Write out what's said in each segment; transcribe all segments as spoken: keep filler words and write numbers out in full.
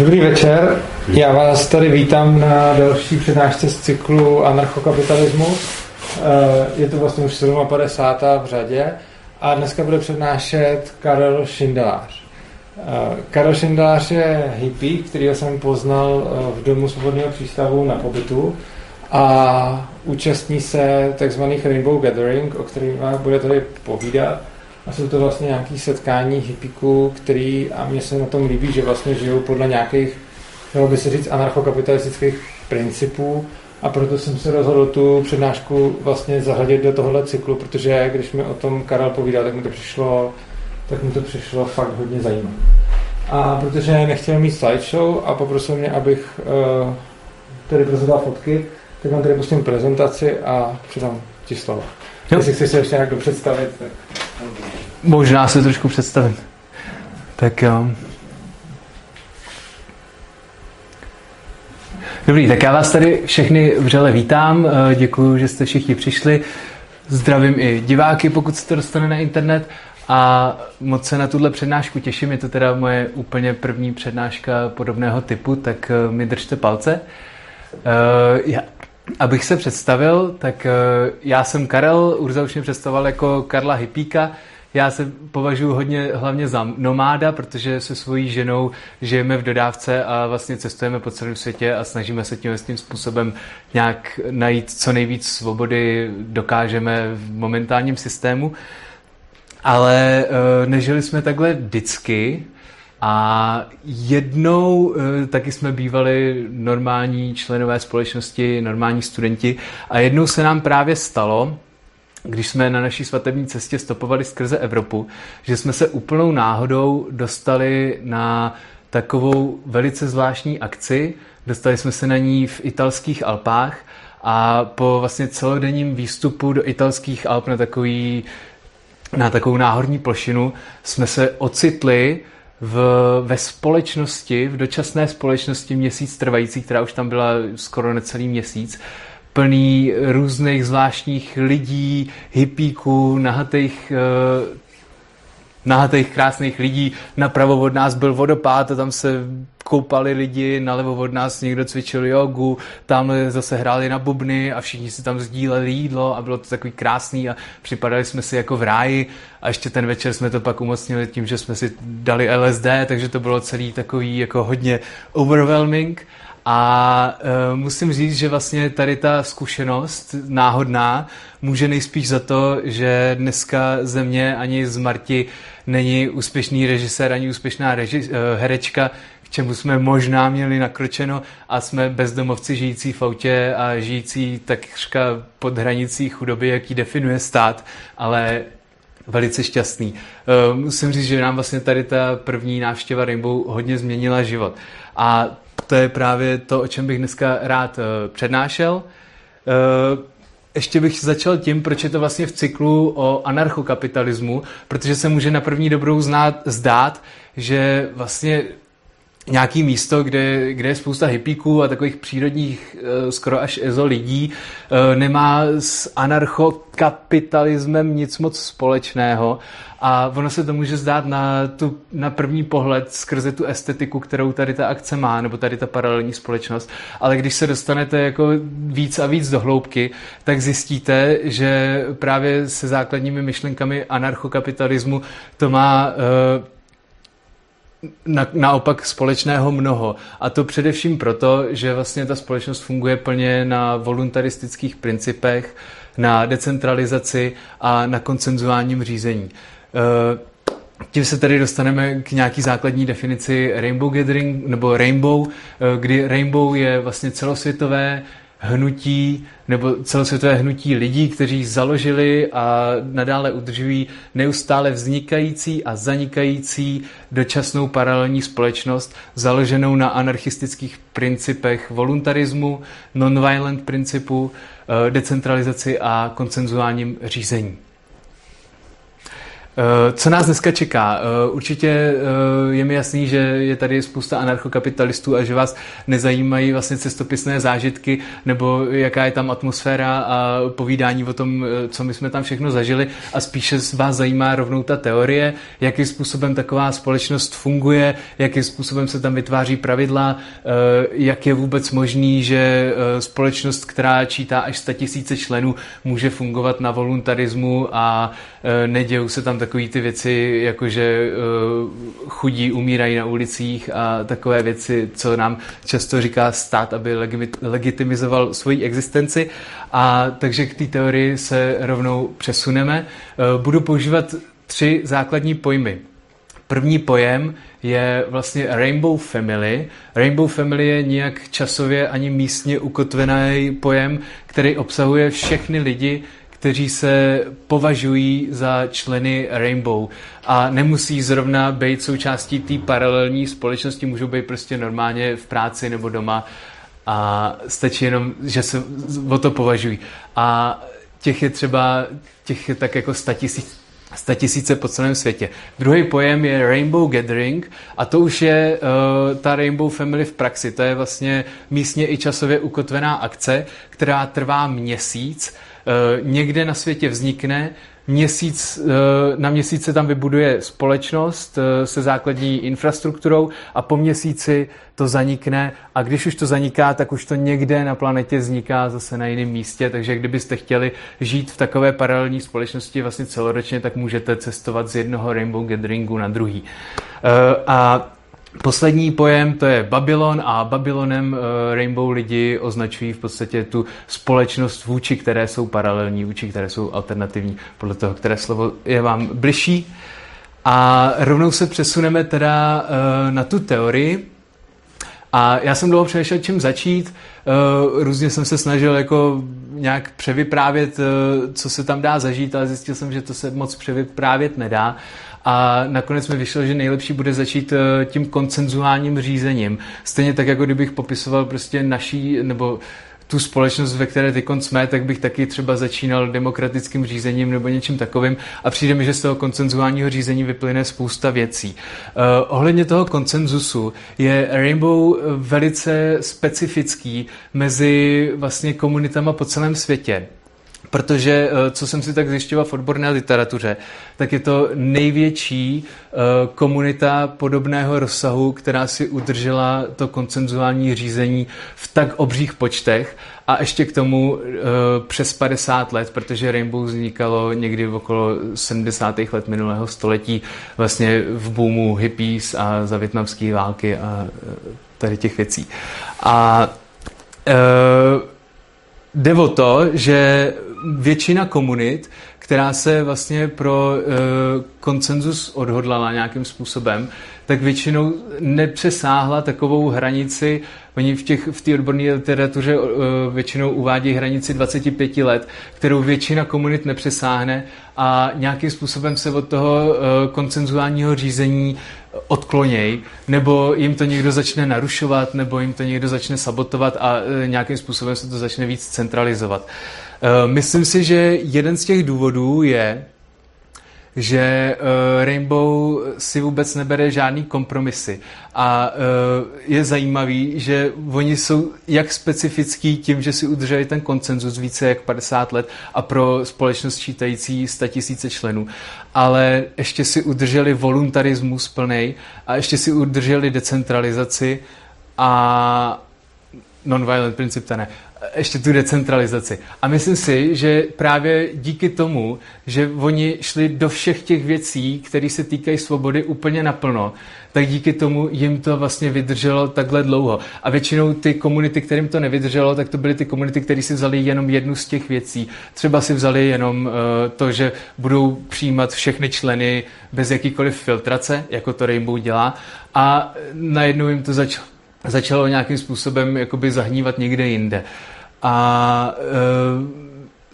Dobrý večer, já vás tady vítám na další přednášce z cyklu Anarchokapitalismus. Je to vlastně už padesátá sedmá v řadě a dneska bude přednášet Karel Šindelář. Karel Šindelář je hippie, kterýho jsem poznal v Domu svobodného přístavu na pobytu a účastní se takzvaných Rainbow Gathering, o kterých vám bude tady povídat. A jsou to vlastně nějaké setkání hippíků, který, a mně se na tom líbí, že vlastně žijou podle nějakých, mělo by se říct, anarchokapitalistických principů, a proto jsem se rozhodl tu přednášku vlastně zahradit do tohohle cyklu, protože když mi o tom Karel povídal, tak mi to přišlo, tak mi to přišlo fakt hodně zajímavé. A protože nechtěl mít slideshow a poprosil mě, abych uh, tady prezentoval fotky, tak vám tady pustím prezentaci a předám ti slovo. Jo. Jestli chceš se ještě nějak představit, tak... Možná se trošku představit. Tak jo. Dobrý, tak já vás tady všechny vřele vítám. Děkuju, že jste všichni přišli. Zdravím i diváky, pokud se to dostane na internet. A moc se na tuhle přednášku těším. Je to teda moje úplně první přednáška podobného typu, tak mi držte palce. Já... Abych se představil, tak já jsem Karel, Urza už mě představoval jako Karla Hippíka. Já se považuji hodně hlavně za nomáda, protože se svojí ženou žijeme v dodávce a vlastně cestujeme po celém světě a snažíme se tím, tím způsobem nějak najít co nejvíc svobody dokážeme v momentálním systému. Ale nežili jsme takhle vždycky. A jednou taky jsme bývali normální členové společnosti, normální studenti a jednou se nám právě stalo, když jsme na naší svatební cestě stopovali skrze Evropu, že jsme se úplnou náhodou dostali na takovou velice zvláštní akci. Dostali jsme se na ní v italských Alpách a po vlastně celodenním výstupu do italských Alp na, takový, na takovou náhorní plošinu jsme se ocitli V, ve společnosti, v dočasné společnosti měsíc trvající, která už tam byla skoro necelý měsíc, plný různých zvláštních lidí, hippíků, nahatých, eh, nahatých krásných lidí. Napravo od nás byl vodopád a tam se koupali lidi, nalevo od nás někdo cvičil jogu, tamhle zase hráli na bubny a všichni si tam sdíleli jídlo a bylo to takový krásný a připadali jsme si jako v ráji a ještě ten večer jsme to pak umocnili tím, že jsme si dali L S D, takže to bylo celý takový jako hodně overwhelming a e, musím říct, že vlastně tady ta zkušenost náhodná může nejspíš za to, že dneska ze mě ani z Marti není úspěšný režisér, ani úspěšná reži- herečka, čemu jsme možná měli nakročeno a jsme bezdomovci žijící v autě a žijící takřka pod hranicí chudoby, jak ji definuje stát, ale velice šťastný. Musím říct, že nám vlastně tady ta první návštěva Rainbow hodně změnila život. A to je právě to, o čem bych dneska rád přednášel. Ještě bych začal tím, proč je to vlastně v cyklu o anarchokapitalismu, protože se může na první dobrou znát, zdát, že vlastně nějaký místo, kde, kde je spousta hippíků a takových přírodních skoro až ezo lidí, nemá s anarchokapitalismem nic moc společného a ono se to může zdát na, tu, na první pohled skrze tu estetiku, kterou tady ta akce má, nebo tady ta paralelní společnost, ale když se dostanete jako víc a víc do hloubky, tak zjistíte, že právě se základními myšlenkami anarchokapitalismu to má Na, naopak společného mnoho. A to především proto, že vlastně ta společnost funguje plně na voluntaristických principech, na decentralizaci a na konsenzuálním řízení. E, tím se tady dostaneme k nějaký základní definici Rainbow Gathering, nebo Rainbow, kdy Rainbow je vlastně celosvětové hnutí, nebo celosvětové hnutí lidí, kteří založili a nadále udržují neustále vznikající a zanikající dočasnou paralelní společnost, založenou na anarchistických principech voluntarismu, nonviolent principu, decentralizaci a konsenzuálním řízení. Co nás dneska čeká? Určitě je mi jasný, že je tady spousta anarchokapitalistů a že vás nezajímají vlastně cestopisné zážitky nebo jaká je tam atmosféra a povídání o tom, co my jsme tam všechno zažili, a spíše vás zajímá rovnou ta teorie, jakým způsobem taková společnost funguje, jakým způsobem se tam vytváří pravidla, jak je vůbec možný, že společnost, která čítá až sto tisíce členů, může fungovat na voluntarismu a nedějou se tam takový ty věci, jakože uh, chudí umírají na ulicích a takové věci, co nám často říká stát, aby legimi- legitimizoval svoji existenci. A takže k té teorii se rovnou přesuneme. Uh, budu používat tři základní pojmy. První pojem je vlastně Rainbow Family. Rainbow Family je nějak časově ani místně ukotvený pojem, který obsahuje všechny lidi, kteří se považují za členy Rainbow a nemusí zrovna být součástí té paralelní společnosti, můžou být prostě normálně v práci nebo doma a stačí jenom, že se o to považují. A těch je třeba, těch je tak jako statisíc. sta tisíce po celém světě. Druhý pojem je Rainbow Gathering a to už je uh, ta Rainbow Family v praxi. To je vlastně místně i časově ukotvená akce, která trvá měsíc. Uh, někde na světě vznikne, Měsíc, na měsíc se tam vybuduje společnost se základní infrastrukturou a po měsíci to zanikne, a když už to zaniká, tak už to někde na planetě vzniká zase na jiném místě, takže kdybyste chtěli žít v takové paralelní společnosti vlastně celoročně, tak můžete cestovat z jednoho Rainbow Gatheringu na druhý. A poslední pojem, to je Babylon, a Babylonem Rainbow lidi označují v podstatě tu společnost, vůči které jsou paralelní, vůči které jsou alternativní, podle toho, které slovo je vám bližší. A rovnou se přesuneme teda na tu teorii. A já jsem dlouho přemýšlel, čím začít. Různě jsem se snažil jako nějak převyprávět, co se tam dá zažít, ale zjistil jsem, že to se moc převyprávět nedá. A nakonec mi vyšlo, že nejlepší bude začít tím konsenzuálním řízením. Stejně tak, jako kdybych popisoval prostě naší, nebo tu společnost, ve které teď jsme, tak bych taky třeba začínal demokratickým řízením nebo něčím takovým, a přijde mi, že z toho konsenzuálního řízení vyplyne spousta věcí. Uh, ohledně toho konsenzusu je Rainbow velice specifický mezi vlastně komunitama po celém světě. Protože, co jsem si tak zjišťoval v odborné literatuře, tak je to největší komunita podobného rozsahu, která si udržela to konsenzuální řízení v tak obřích počtech a ještě k tomu přes padesát let, protože Rainbow vznikalo někdy okolo sedmdesátých let minulého století vlastně v boomu hippies a za vietnamské války a tady těch věcí. A jde o to, že většina komunit, která se vlastně pro e, konsenzus odhodlala nějakým způsobem, tak většinou nepřesáhla takovou hranici. Oni v té v odborné literatuře e, většinou uvádí hranici dvacet pět let, kterou většina komunit nepřesáhne a nějakým způsobem se od toho e, konsenzuálního řízení odkloněj, nebo jim to někdo začne narušovat, nebo jim to někdo začne sabotovat a e, nějakým způsobem se to začne víc centralizovat. Myslím si, že jeden z těch důvodů je, že Rainbow si vůbec nebere žádný kompromisy a je zajímavý, že oni jsou jak specifický tím, že si udrželi ten konsenzus více jak padesát let a pro společnost čítající sto tisíce členů, ale ještě si udrželi voluntarismus plnej a ještě si udrželi decentralizaci a nonviolent princip to ne. Ještě tu decentralizaci. A myslím si, že právě díky tomu, že oni šli do všech těch věcí, které se týkají svobody úplně naplno, tak díky tomu jim to vlastně vydrželo takhle dlouho. A většinou ty komunity, kterým to nevydrželo, tak to byly ty komunity, které si vzali jenom jednu z těch věcí. Třeba si vzali jenom to, že budou přijímat všechny členy bez jakýkoliv filtrace, jako to Rainbow dělá, a najednou jim to začalo začalo nějakým způsobem jakoby zahnívat někde jinde. A e,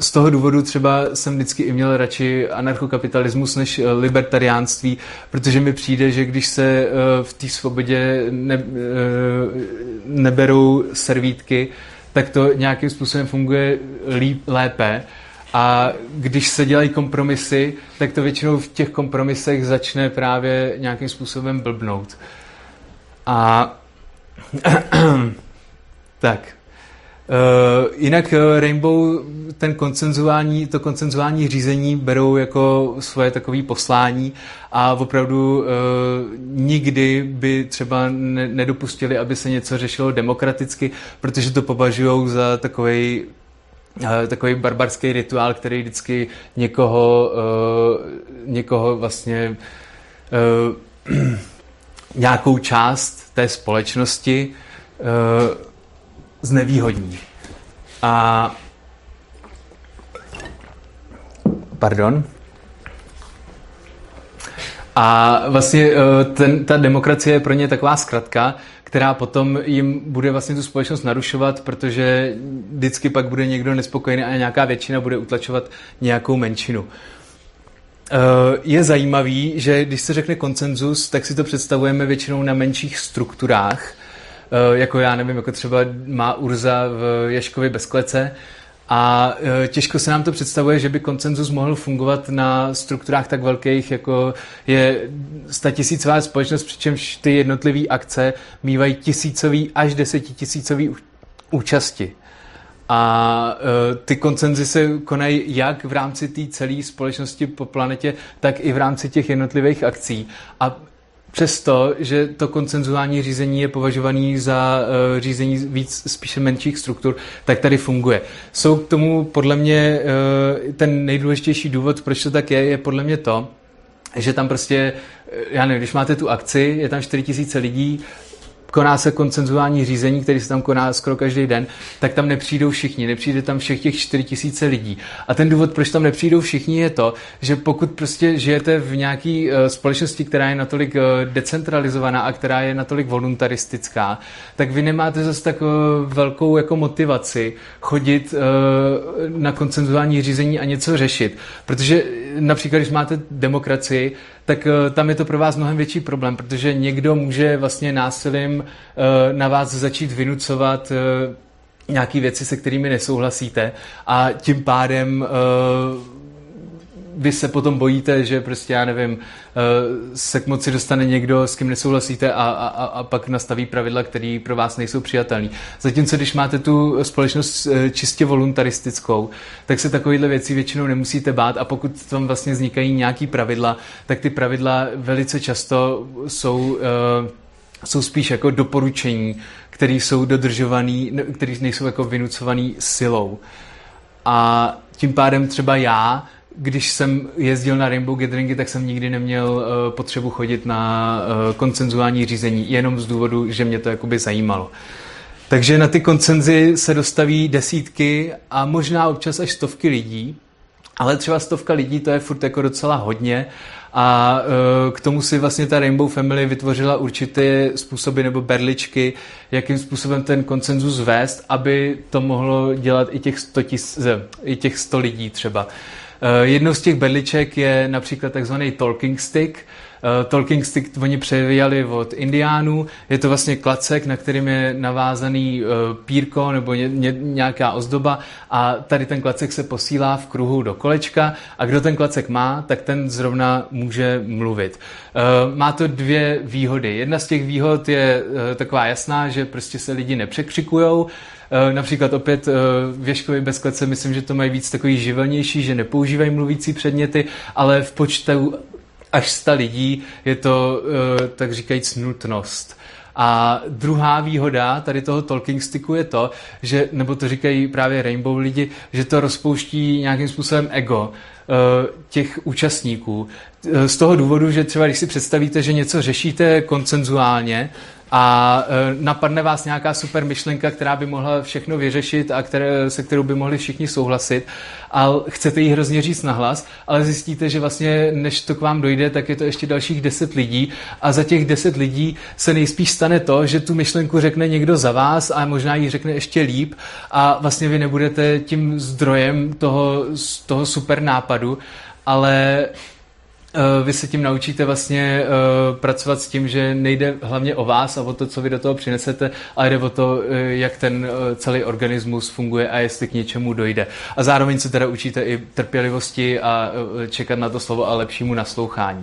z toho důvodu třeba jsem vždycky i měl radši anarchokapitalismus než libertariánství, protože mi přijde, že když se e, v té svobodě ne, e, neberou servítky, tak to nějakým způsobem funguje líp, lépe. A když se dělají kompromisy, tak to většinou v těch kompromisech začne právě nějakým způsobem blbnout. A tak. Uh, jinak Rainbow ten konsenzuální, to konsenzuální řízení berou jako svoje takové poslání a opravdu uh, nikdy by třeba ne- nedopustili, aby se něco řešilo demokraticky, protože to považují za takovej takový barbarský rituál, který vždycky někoho, uh, někoho vlastně uh, nějakou část té společnosti uh, znevýhodní. A pardon. A vlastně uh, ten, ta demokracie je pro ně taková zkratka, která potom jim bude vlastně tu společnost narušovat, protože vždycky pak bude někdo nespokojený a nějaká většina bude utlačovat nějakou menšinu. Je zajímavý, že když se řekne konsenzus, tak si to představujeme většinou na menších strukturách, jako já nevím, jako třeba má Urza v Ježkově bez klece, a těžko se nám to představuje, že by konsenzus mohl fungovat na strukturách tak velkých, jako je statisícová společnost, přičemž ty jednotlivý akce mívají tisícový až desetitisícový účasti. A ty konsenzy se konají jak v rámci té celé společnosti po planetě, tak i v rámci těch jednotlivých akcí. A přesto, že to konsenzuální řízení je považované za uh, řízení víc spíše menších struktur, tak tady funguje. Jsou k tomu podle mě uh, ten nejdůležitější důvod, proč to tak je, je podle mě to, že tam prostě, já nevím, když máte tu akci, je tam čtyři tisíce lidí, koná se konsenzuální řízení, který se tam koná skoro každý den, tak tam nepřijdou všichni, nepřijde tam všech těch čtyři tisíce lidí. A ten důvod, proč tam nepřijdou všichni, je to, že pokud prostě žijete v nějaký uh, společnosti, která je natolik uh, decentralizovaná a která je natolik voluntaristická, tak vy nemáte zase tak uh, velkou jako motivaci chodit uh, na konsenzuální řízení a něco řešit. Protože například, když máte demokracii, tak tam je to pro vás mnohem větší problém, protože někdo může vlastně násilím na vás začít vynucovat nějaké věci, se kterými nesouhlasíte, a tím pádem vy se potom bojíte, že prostě, já nevím, se k moci dostane někdo, s kým nesouhlasíte, a, a, a pak nastaví pravidla, které pro vás nejsou přijatelné. Zatímco když máte tu společnost čistě voluntaristickou, tak se takovýhle věcí většinou nemusíte bát, a pokud tam vlastně vznikají nějaký pravidla, tak ty pravidla velice často jsou, jsou spíš jako doporučení, které jsou dodržované, které nejsou jako vynucované silou. A tím pádem třeba já, když jsem jezdil na Rainbow Gatheringy, tak jsem nikdy neměl uh, potřebu chodit na uh, konsenzuální řízení, jenom z důvodu, že mě to jakoby zajímalo. Takže na ty konsenzy se dostaví desítky a možná občas až stovky lidí, ale třeba stovka lidí, to je furt jako docela hodně, a uh, k tomu si vlastně ta Rainbow Family vytvořila určité způsoby nebo berličky, jakým způsobem ten konsenzus vést, aby to mohlo dělat i těch sto, tis, i těch sto lidí třeba. Jednou z těch berliček je například takzvaný talking stick. Talking stick oni přejali od Indiánů. Je to vlastně klacek, na kterým je navázaný pírko nebo nějaká ozdoba, a tady ten klacek se posílá v kruhu do kolečka, a kdo ten klacek má, tak ten zrovna může mluvit. Má to dvě výhody. Jedna z těch výhod je taková jasná, že prostě se lidi nepřekřikujou. Například opět věžkovi bez klece, myslím, že to mají víc takový živelnější, že nepoužívají mluvící předměty, ale v počtu až sta lidí je to, tak říkajíc, nutnost. A druhá výhoda tady toho talking sticku je to, že, nebo to říkají právě Rainbow lidi, že to rozpouští nějakým způsobem ego těch účastníků. Z toho důvodu, že třeba když si představíte, že něco řešíte konsenzuálně, a napadne vás nějaká super myšlenka, která by mohla všechno vyřešit a které, se kterou by mohli všichni souhlasit, a chcete jí hrozně říct nahlas, ale zjistíte, že vlastně než to k vám dojde, tak je to ještě dalších deset lidí, a za těch deset lidí se nejspíš stane to, že tu myšlenku řekne někdo za vás a možná ji řekne ještě líp, a vlastně vy nebudete tím zdrojem toho, toho super nápadu, ale vy se tím naučíte vlastně uh, pracovat s tím, že nejde hlavně o vás a o to, co vy do toho přinesete, ale jde o to, jak ten celý organismus funguje a jestli k něčemu dojde. A zároveň se teda učíte i trpělivosti a čekat na to slovo a lepšímu naslouchání.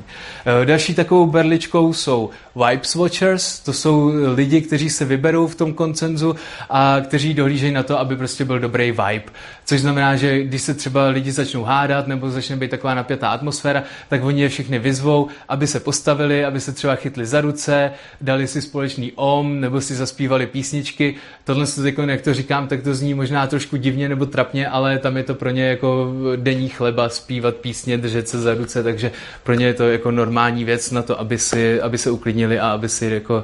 Uh, další takovou berličkou jsou Vibes Watchers, to jsou lidi, kteří se vyberou v tom koncenzu a kteří dohlížejí na to, aby prostě byl dobrý vibe. Což znamená, že když se třeba lidi začnou hádat nebo začne být taková napjatá atmosféra, tak oni je všechny vyzvou, aby se postavili, aby se třeba chytli za ruce, dali si společný om nebo si zaspívali písničky. Tohle se teď, jak to říkám, tak to zní možná trošku divně nebo trapně, ale tam je to pro ně jako denní chleba, zpívat písně, držet se za ruce, takže pro ně je to jako normální věc na to, aby, si, aby se uklidnili a aby si jako...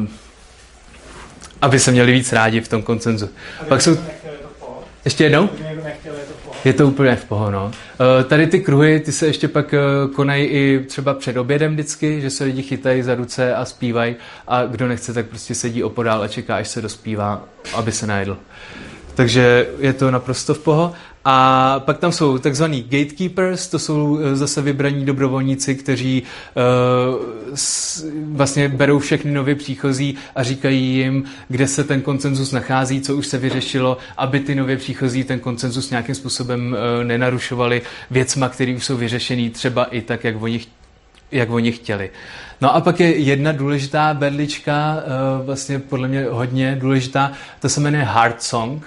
Uh, aby se měli víc rádi v tom koncenzu. Pak jsou... Ještě jednou? Je to úplně v pohodě, no. Tady ty kruhy, ty se ještě pak konají i třeba před obědem vždycky, že se lidi chytají za ruce a zpívají a kdo nechce, tak prostě sedí opodál a čeká, až se dospívá, aby se najedl. Takže je to naprosto v pohodě. A pak tam jsou takzvaný gatekeepers, to jsou zase vybraní dobrovolníci, kteří uh, s, vlastně berou všechny nově příchozí a říkají jim, kde se ten konsenzus nachází, co už se vyřešilo, aby ty nově příchozí ten konsenzus nějakým způsobem uh, nenarušovali věcma, které už jsou vyřešený třeba i tak, jak oni, jak oni chtěli. No a pak je jedna důležitá berlička, uh, vlastně podle mě hodně důležitá, ta se jmenuje Hard Song.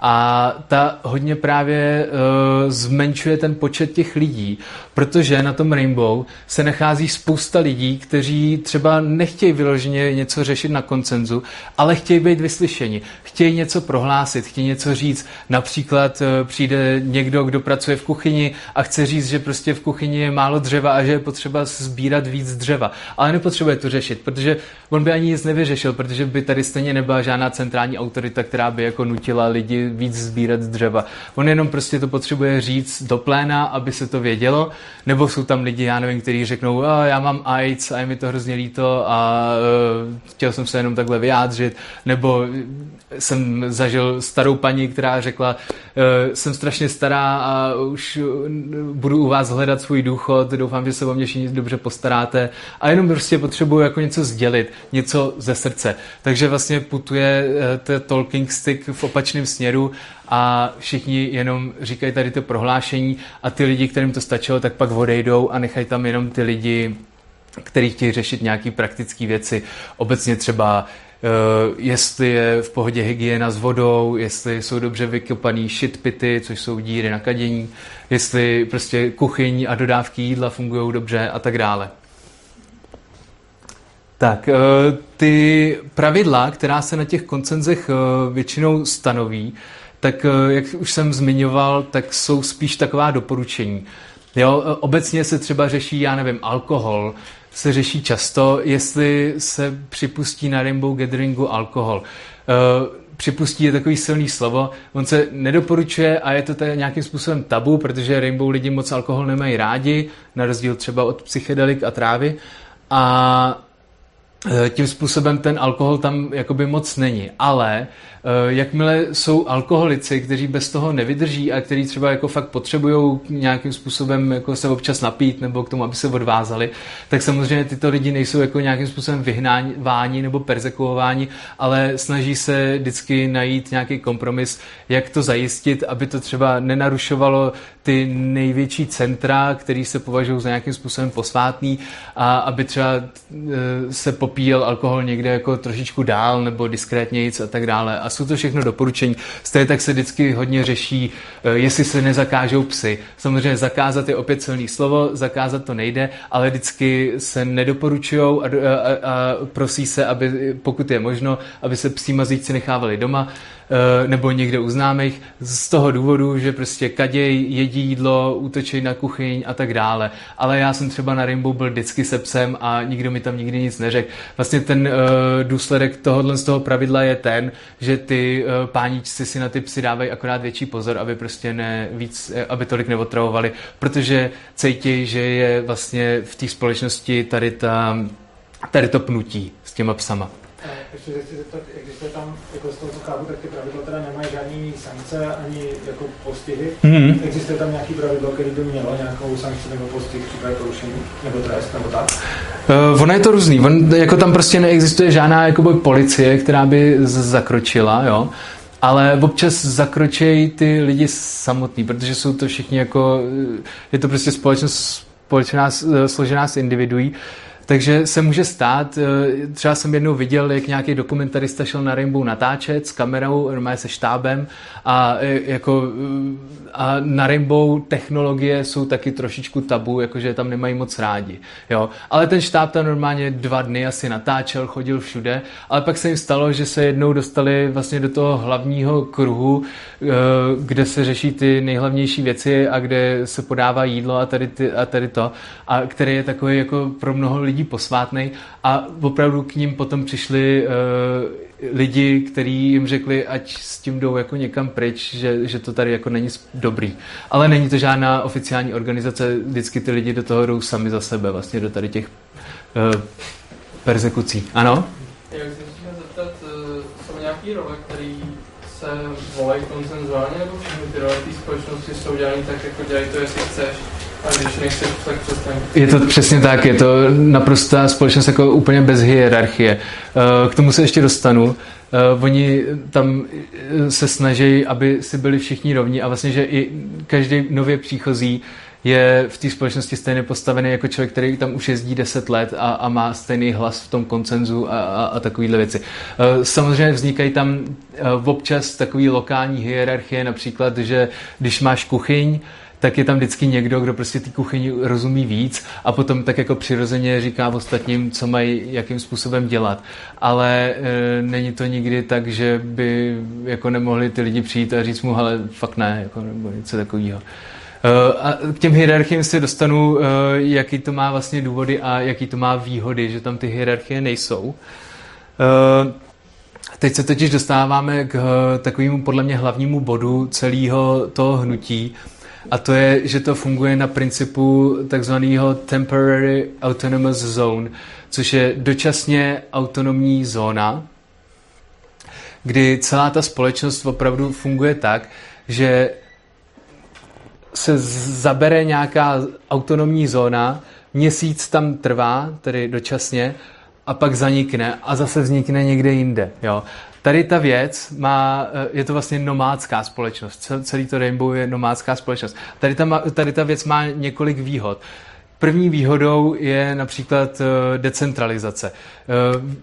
A ta hodně právě uh, zmenšuje ten počet těch lidí, protože na tom Rainbow se nachází spousta lidí, kteří třeba nechtějí vyloženě něco řešit na konsenzu, ale chtějí být vyslyšeni, chtějí něco prohlásit, chtějí něco říct. Například uh, přijde někdo, kdo pracuje v kuchyni a chce říct, že prostě v kuchyni je málo dřeva a že je potřeba sbírat víc dřeva. Ale nepotřebuje to řešit, protože on by ani nic nevyřešil, protože by tady stejně nebyla žádná centrální autorita, která by jako nutila lidi víc sbírat dřeva. On jenom prostě to potřebuje říct do pléna, aby se to vědělo, nebo jsou tam lidi, já nevím, kteří řeknou, a já mám AIDS a je mi to hrozně líto a uh, chtěl jsem se jenom takhle vyjádřit, nebo jsem zažil starou paní, která řekla, uh, jsem strašně stará a už budu u vás hledat svůj důchod, doufám, že se o mě všichni dobře postaráte a jenom prostě potřebuju jako něco sdělit, něco ze srdce. Takže vlastně putuje ten talking stick v opačném směru a všichni jenom říkají tady to prohlášení a ty lidi, kterým to stačilo, tak pak odejdou a nechají tam jenom ty lidi, kteří chtějí řešit nějaké praktické věci. Obecně třeba Uh, jestli je v pohodě hygiena s vodou, jestli jsou dobře vykopaný shitpity, což jsou díry na kadění, jestli prostě kuchyň a dodávky jídla fungují dobře a tak dále. Tak, ty pravidla, která se na těch koncenzech většinou stanoví, tak jak už jsem zmiňoval, tak jsou spíš taková doporučení. Jo, obecně se třeba řeší, já nevím, alkohol, se řeší často, jestli se připustí na Rainbow Gatheringu alkohol. Připustí je takový silný slovo, on se nedoporučuje a je to tady nějakým způsobem tabu, protože Rainbow lidi moc alkohol nemají rádi, na rozdíl třeba od psychedelik a trávy. A tím způsobem ten alkohol tam jakoby moc není, ale jakmile jsou alkoholici, kteří bez toho nevydrží a kteří třeba jako fakt potřebují nějakým způsobem jako se občas napít nebo k tomu, aby se odvázali, tak samozřejmě tyto lidi nejsou jako nějakým způsobem vyhnáváni nebo persekuováni, ale snaží se vždycky najít nějaký kompromis, jak to zajistit, aby to třeba nenarušovalo ty největší centra, které se považují za nějakým způsobem posvátný a aby třeba se popíjel alkohol někde jako trošičku dál nebo diskrétnějc a tak dále. A jsou to všechno doporučení. Stejně tak se vždycky hodně řeší, jestli se nezakážou psy. Samozřejmě zakázat je opět silný slovo, zakázat to nejde, ale vždycky se nedoporučujou a, a, a prosí se, aby, pokud je možno, aby se psí mazlíčci nechávali doma nebo někde u známých z toho důvodu, že prostě kaděj, jedí jídlo, útočí na kuchyň a tak dále. Ale já jsem třeba na Rainbow byl vždycky se psem a nikdo mi tam nikdy nic neřekl. Vlastně ten uh, důsledek tohohle z toho pravidla je ten, že ty uh, páničci si na ty psy dávají akorát větší pozor, aby prostě ne víc, aby tolik neotravovali, protože cítí, že je vlastně v té společnosti tady, ta, tady to pnutí s těma psama. ještě se chci zeptat, existuje tam, jako z toho, co chápu, tak ty pravidla teda nemají žádný sankce ani jako postihy. Mm-hmm. Existuje tam nějaký pravidlo, který by mělo nějakou sankci nebo postih, případě porušení nebo trest nebo tak? Uh, ono je to různý. On, jako tam prostě neexistuje žádná jakoby policie, která by zakročila, jo. Ale občas zakročejí ty lidi samotný, protože jsou to všichni jako, je to prostě společnost společná, složená z individuí. Takže se může stát, třeba jsem jednou viděl, jak nějaký dokumentarista šel na Rainbow natáčet s kamerou, normálně se štábem a, jako, a na Rainbow technologie jsou taky trošičku tabu, jakože tam nemají moc rádi. Jo? Ale ten štáb tam normálně dva dny asi natáčel, chodil všude, ale pak se jim stalo, že se jednou dostali vlastně do toho hlavního kruhu, kde se řeší ty nejhlavnější věci a kde se podává jídlo a tady, ty, a tady to, a který je takový jako pro mnoho lidí posvátnej a opravdu k ním potom přišli uh, lidi, kteří jim řekli, ať s tím jdou jako někam pryč, že, že to tady jako není dobrý. Ale není to žádná oficiální organizace, vždycky ty lidi do toho jdou sami za sebe, vlastně do tady těch uh, persekucí. Ano? Já bych se chtěl zeptat, jsou nějaký role, které se volají konsenzuálně, nebo všechny ty role té společnosti jsou dělané tak, jako dělají to, jestli chceš? Je to přesně tak, je to naprostá společnost jako úplně bez hierarchie. K tomu se ještě dostanu. Oni tam se snaží, aby si byli všichni rovní a vlastně, že i každý nově příchozí je v té společnosti stejně postavený jako člověk, který tam už jezdí deset let a, a má stejný hlas v tom konsenzu a, a, a takovýhle věci. Samozřejmě vznikají tam občas takový lokální hierarchie, například, že když máš kuchyň, tak je tam vždycky někdo, kdo prostě ty kuchyni rozumí víc a potom tak jako přirozeně říká ostatním, co mají, jakým způsobem dělat. Ale e, není to nikdy tak, že by jako nemohli ty lidi přijít a říct mu, ale fakt ne, jako, nebo něco takového. E, a k těm hierarchiím se dostanu, e, jaký to má vlastně důvody a jaký to má výhody, že tam ty hierarchie nejsou. E, Teď se totiž dostáváme k takovému podle mě hlavnímu bodu celého toho hnutí, a to je, že to funguje na principu takzvaného temporary autonomous zone, což je dočasně autonomní zóna, kdy celá ta společnost opravdu funguje tak, že se zabere nějaká autonomní zóna, měsíc tam trvá, tedy dočasně, a pak zanikne a zase vznikne někde jinde, jo. Tady ta věc má, je to vlastně nomádská společnost. Celý to Rainbow je nomádská společnost. Tady ta, tady ta věc má několik výhod. První výhodou je například decentralizace.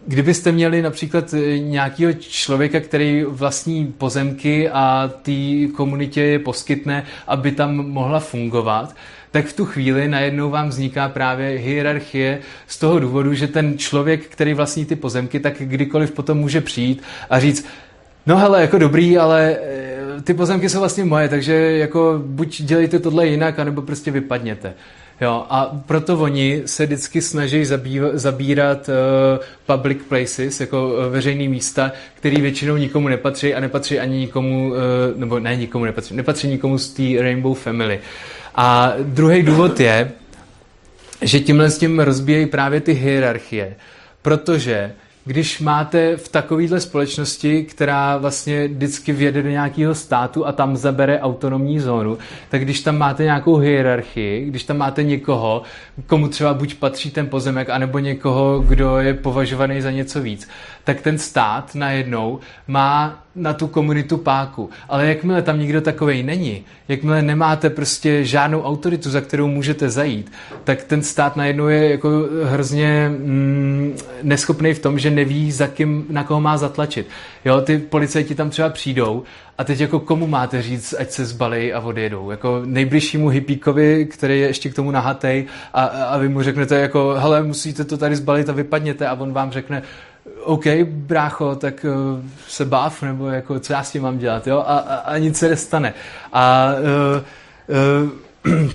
Kdybyste měli například nějakého člověka, který vlastní pozemky a té komunitě je poskytne, aby tam mohla fungovat, tak v tu chvíli najednou vám vzniká právě hierarchie z toho důvodu, že ten člověk, který vlastní ty pozemky, tak kdykoliv potom může přijít a říct, no hele, jako dobrý, ale ty pozemky jsou vlastně moje, takže jako buď dělejte tohle jinak, anebo prostě vypadněte. Jo, a proto oni se vždycky snaží zabýv, zabírat uh, public places, jako uh, veřejné místa, které většinou nikomu nepatří a nepatří ani nikomu, uh, nebo ne, nikomu nepatří, nepatří nikomu z té Rainbow Family. A druhý důvod je, že tímhle s tím rozbíjejí právě ty hierarchie, protože když máte v takovéhle společnosti, která vlastně vždycky vjede do nějakého státu a tam zabere autonomní zónu, tak když tam máte nějakou hierarchii, když tam máte někoho, komu třeba buď patří ten pozemek, anebo někoho, kdo je považovaný za něco víc, tak ten stát najednou má na tu komunitu páku. Ale jakmile tam nikdo takovej není, jakmile nemáte prostě žádnou autoritu, za kterou můžete zajít, tak ten stát najednou je jako hrozně mm, neschopný v tom, že neví, za kým, na koho má zatlačit. Jo, ty policajti tam třeba přijdou a teď jako komu máte říct, ať se zbalí a odjedou. Jako nejbližšímu hippíkovi, který je ještě k tomu nahatej a, a vy mu řeknete jako, hele, musíte to tady zbalit a vypadněte a on vám řekne, OK, brácho, tak uh, se bav, nebo jako, co já s tím mám dělat, jo? A, a, a nic se nestane. A uh, uh,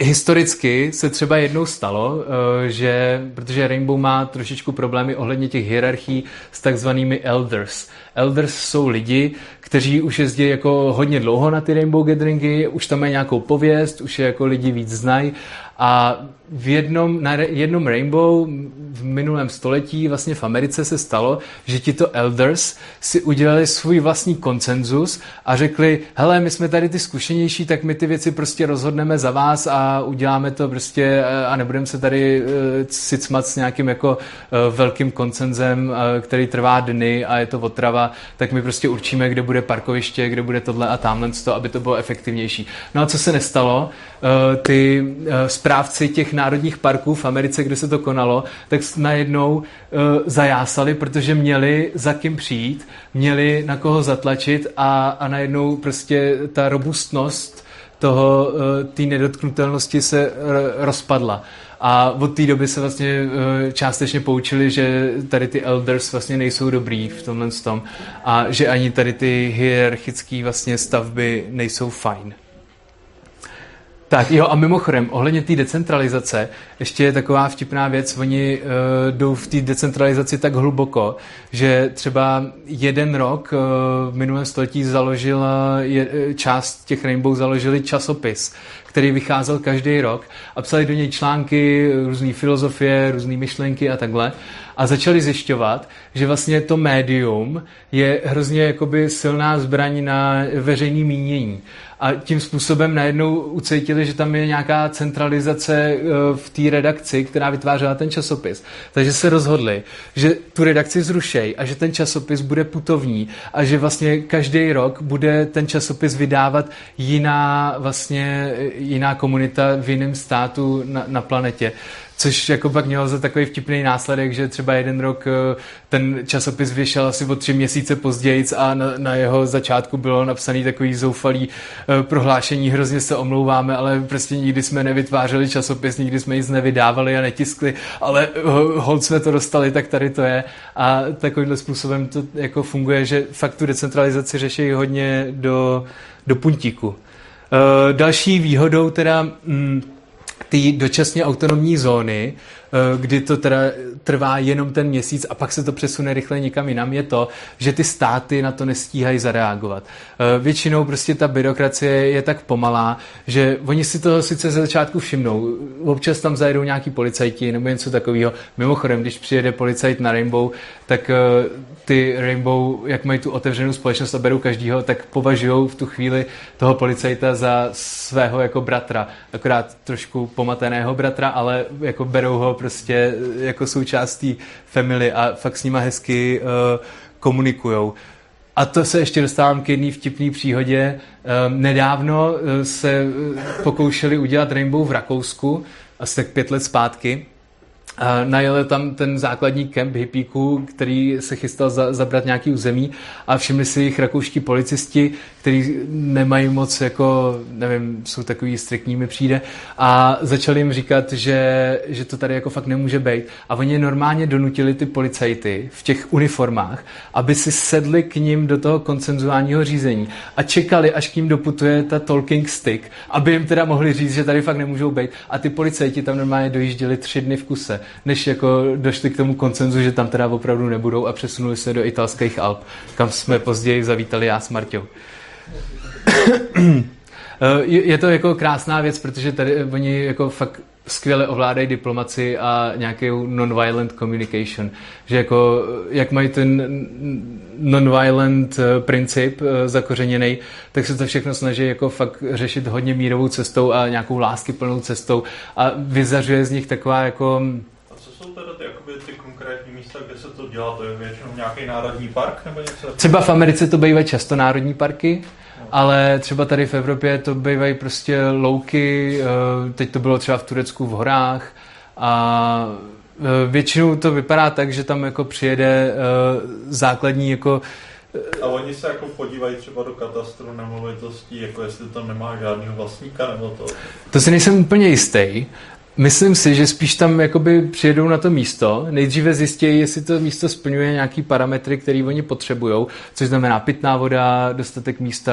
historicky se třeba jednou stalo, uh, že, protože Rainbow má trošičku problémy ohledně těch hierarchií s takzvanými Elders. Elders jsou lidi, kteří už jezdí jako hodně dlouho na ty Rainbow Gatheringy, už tam mají nějakou pověst, už je jako lidi víc znají. A v jednom, na jednom Rainbow v minulém století vlastně v Americe se stalo, že tito Elders si udělali svůj vlastní konsenzus a řekli, hele, my jsme tady ty zkušenější, tak my ty věci prostě rozhodneme za vás a uděláme to prostě a nebudeme se tady si cmat s nějakým jako velkým konsenzem, který trvá dny a je to otrava, tak my prostě určíme, kde bude parkoviště, kde bude tohle a tamhle to, aby to bylo efektivnější. No a co se nestalo? Ty správci těch národních parků v Americe, kde se to konalo, tak najednou e, zajásali, protože měli za kým přijít, měli na koho zatlačit a, a najednou prostě ta robustnost toho, e, té nedotknutelnosti se r- rozpadla. A od té doby se vlastně e, částečně poučili, že tady ty Elders vlastně nejsou dobrý v tomhle tom a že ani tady ty hierarchické vlastně stavby nejsou fajn. Tak jo, a mimochodem, ohledně té decentralizace, ještě je taková vtipná věc, oni uh, jdou v té decentralizaci tak hluboko, že třeba jeden rok uh, v minulém století založila, je, část těch Rainbow založili časopis, který vycházel každý rok a psali do něj články, různé filozofie, různé myšlenky a takhle. A začali zjišťovat, že vlastně to médium je hrozně jakoby silná zbraň na veřejné mínění. A tím způsobem najednou ucítili, že tam je nějaká centralizace v té redakci, která vytvářela ten časopis. Takže se rozhodli, že tu redakci zrušejí a že ten časopis bude putovní a že vlastně každý rok bude ten časopis vydávat jiná, vlastně, jiná komunita v jiném státu na, na planetě. Což jako pak mělo za takový vtipný následek, že třeba jeden rok ten časopis vyšel asi o tři měsíce později a na, na jeho začátku bylo napsané takový zoufalý prohlášení, hrozně se omlouváme, ale prostě nikdy jsme nevytvářeli časopis, nikdy jsme nic nevydávali a netiskli, ale holt jsme to dostali, tak tady to je. A takovýmhle způsobem to jako funguje, že fakt tu decentralizaci řeší hodně do, do puntíku. Další výhodou teda... Mm, ty dočasně autonomní zóny, kdy to teda trvá jenom ten měsíc a pak se to přesune rychle někam jinam, je to, že ty státy na to nestíhají zareagovat. Většinou prostě ta byrokracie je tak pomalá, že oni si toho sice ze začátku všimnou. Občas tam zajedou nějaký policajti nebo něco takového. Mimochodem, když přijede policajt na Rainbow, tak ty Rainbow, jak mají tu otevřenou společnost a berou každýho, tak považujou v tu chvíli toho policajta za svého jako bratra. Akorát trošku pomateného bratra, ale jako berou ho prostě jako součástí family a fakt s nima hezky uh, komunikujou. A to se ještě dostávám k jedné vtipné příhodě. Um, nedávno uh, se pokoušeli udělat Rainbow v Rakousku, asi tak pět let zpátky. Uh, najeli tam ten základní kemp hippíků, který se chystal za, zabrat nějaký území a všimli si jich rakouští policisti, kteří nemají moc jako, nevím, jsou takový striktní, mi přijde, a začali jim říkat, že, že to tady jako fakt nemůže být. A oni normálně donutili ty policajty v těch uniformách, aby si sedli k ním do toho konsenzuálního řízení a čekali, až k ním doputuje ta talking stick, aby jim teda mohli říct, že tady fakt nemůžou být. A ty policajti tam normálně dojížděli tři dny v kuse, než jako došli k tomu konsenzu, že tam teda opravdu nebudou, a přesunuli se do italských Alp, kam jsme později zavítali já s Marťou. Je to jako krásná věc, protože tady oni jako fakt skvěle ovládají diplomaci a nějakou nonviolent communication. Že jako, jak mají ten nonviolent princip zakořeněný, tak se to všechno snaží jako fakt řešit hodně mírovou cestou a nějakou láskyplnou cestou a vyzařuje z nich taková jako... A co jsou teda ty, jakoby, ty konkrétní místa, kde se to dělá? To je většinou nějaký národní park? Nebo něco? Třeba v Americe to bývají často národní parky, ale třeba tady v Evropě to bývají prostě louky, teď to bylo třeba v Turecku v horách a většinou to vypadá tak, že tam jako přijede základní jako... A oni se jako podívají třeba do katastru nemovitostí, jako jestli tam nemá žádného vlastníka nebo to? To si nejsem úplně jistý. Myslím si, že spíš tam jakoby přijedou na to místo, nejdříve zjistí, jestli to místo splňuje nějaký parametry, které oni potřebujou, což znamená pitná voda, dostatek místa,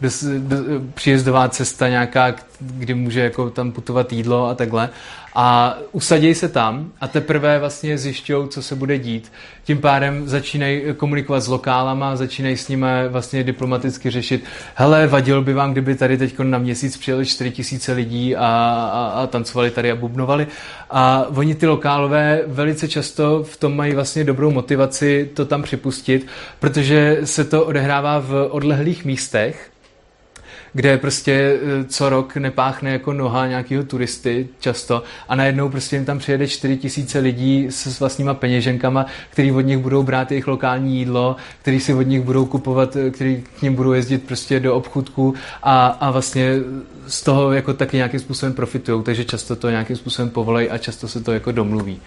dost, do, příjezdová cesta nějaká, kdy může jako tam putovat jídlo a takhle. A usadějí se tam a teprve vlastně zjišťou, co se bude dít. Tím pádem začínají komunikovat s lokálama, začínají s nimi vlastně diplomaticky řešit. Hele, vadilo by vám, kdyby tady teď na měsíc přijeli čtyři tisíce lidí a, a, a tancovali tady a bubnovali. A oni ty lokálové velice často v tom mají vlastně dobrou motivaci to tam připustit, protože se to odehrává v odlehlých místech, kde prostě co rok nepáchne jako noha nějakého turisty často a najednou prostě jim tam přijede čtyři tisíce lidí s vlastníma peněženkama, který od nich budou brát jejich lokální jídlo, který si od nich budou kupovat, který k ním budou jezdit prostě do obchůdku a, a vlastně z toho jako taky nějakým způsobem profitujou, takže často to nějakým způsobem povolají a často se to jako domluví.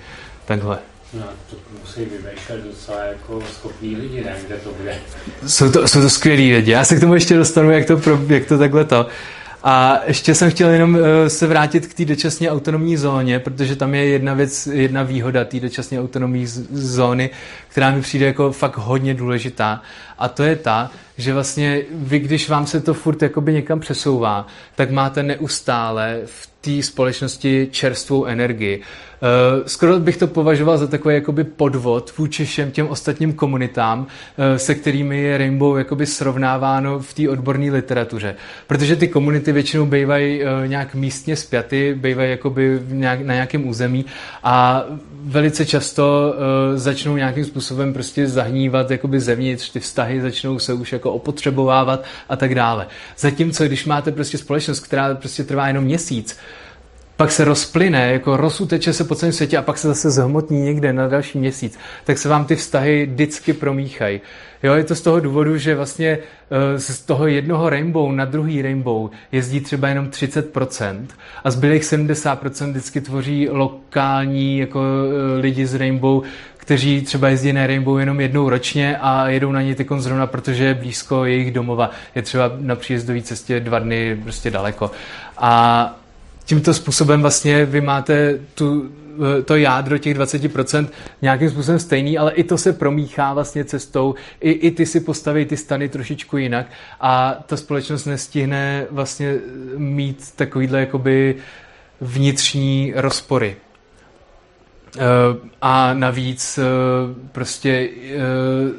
Takhle. No, to musí vyvejšet docela jako schopný lidi, ne? Kde to bude? Jsou to, jsou to skvělí lidi. Já se k tomu ještě dostanu, jak to, pro, jak to takhle to. A ještě jsem chtěl jenom se vrátit k té dočasně autonomní zóně, protože tam je jedna věc, jedna výhoda té dočasně autonomní zóny, která mi přijde jako fakt hodně důležitá. A to je ta, že vlastně vy, když vám se to furt jakoby někam přesouvá, tak máte neustále v té společnosti čerstvou energii. Skoro bych to považoval za takový jakoby podvod vůči všem těm ostatním komunitám, se kterými je Rainbow jakoby srovnáváno v té odborné literatuře. Protože ty komunity většinou bývají nějak místně spjaty, bývají jakoby nějak, na nějakém území a velice často začnou nějakým způsobem prostě zahnívat jakoby zevnitř, ty vztahy začnou se už jako opotřebovávat a tak dále. Zatímco, když máte prostě společnost, která prostě trvá jenom měsíc, pak se rozplyne, jako rozuteče se po celém světě a pak se zase zhmotní někde na další měsíc, tak se vám ty vztahy vždycky promíchají. Jo, je to z toho důvodu, že vlastně z toho jednoho Rainbow na druhý Rainbow jezdí třeba jenom třicet procent a zbylých sedmdesát procent vždycky tvoří lokální jako lidi z Rainbow, kteří třeba jezdí na Rainbow jenom jednou ročně a jedou na něj tykon zrovna, protože je blízko jejich domova. Je třeba na příjezdové cestě dva dny prostě daleko. A tímto způsobem vlastně vy máte tu, to jádro těch dvacet procent nějakým způsobem stejný, ale i to se promíchá vlastně cestou. I, i ty si postaví ty stany trošičku jinak a ta společnost nestihne vlastně mít takovýhle jakoby vnitřní rozpory. A navíc prostě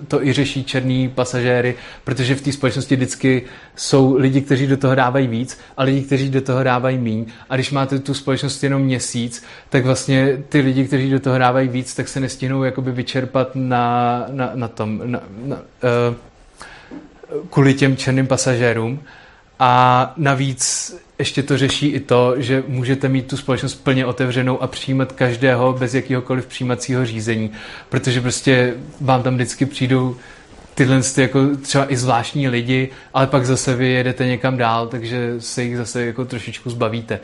to i řeší černý pasažéry, protože v té společnosti vždycky jsou lidi, kteří do toho dávají víc a lidi, kteří do toho dávají míň. A když máte tu společnost jenom měsíc, tak vlastně ty lidi, kteří do toho dávají víc, tak se nestihnou jakoby vyčerpat na, na, na tom, na, na, kvůli těm černým pasažérům. A navíc ještě to řeší i to, že můžete mít tu společnost plně otevřenou a přijímat každého bez jakýhokoliv přijímacího řízení, protože prostě vám tam vždycky přijdou tyhle jako třeba i zvláštní lidi, ale pak zase vy jedete někam dál, takže se jich zase jako trošičku zbavíte.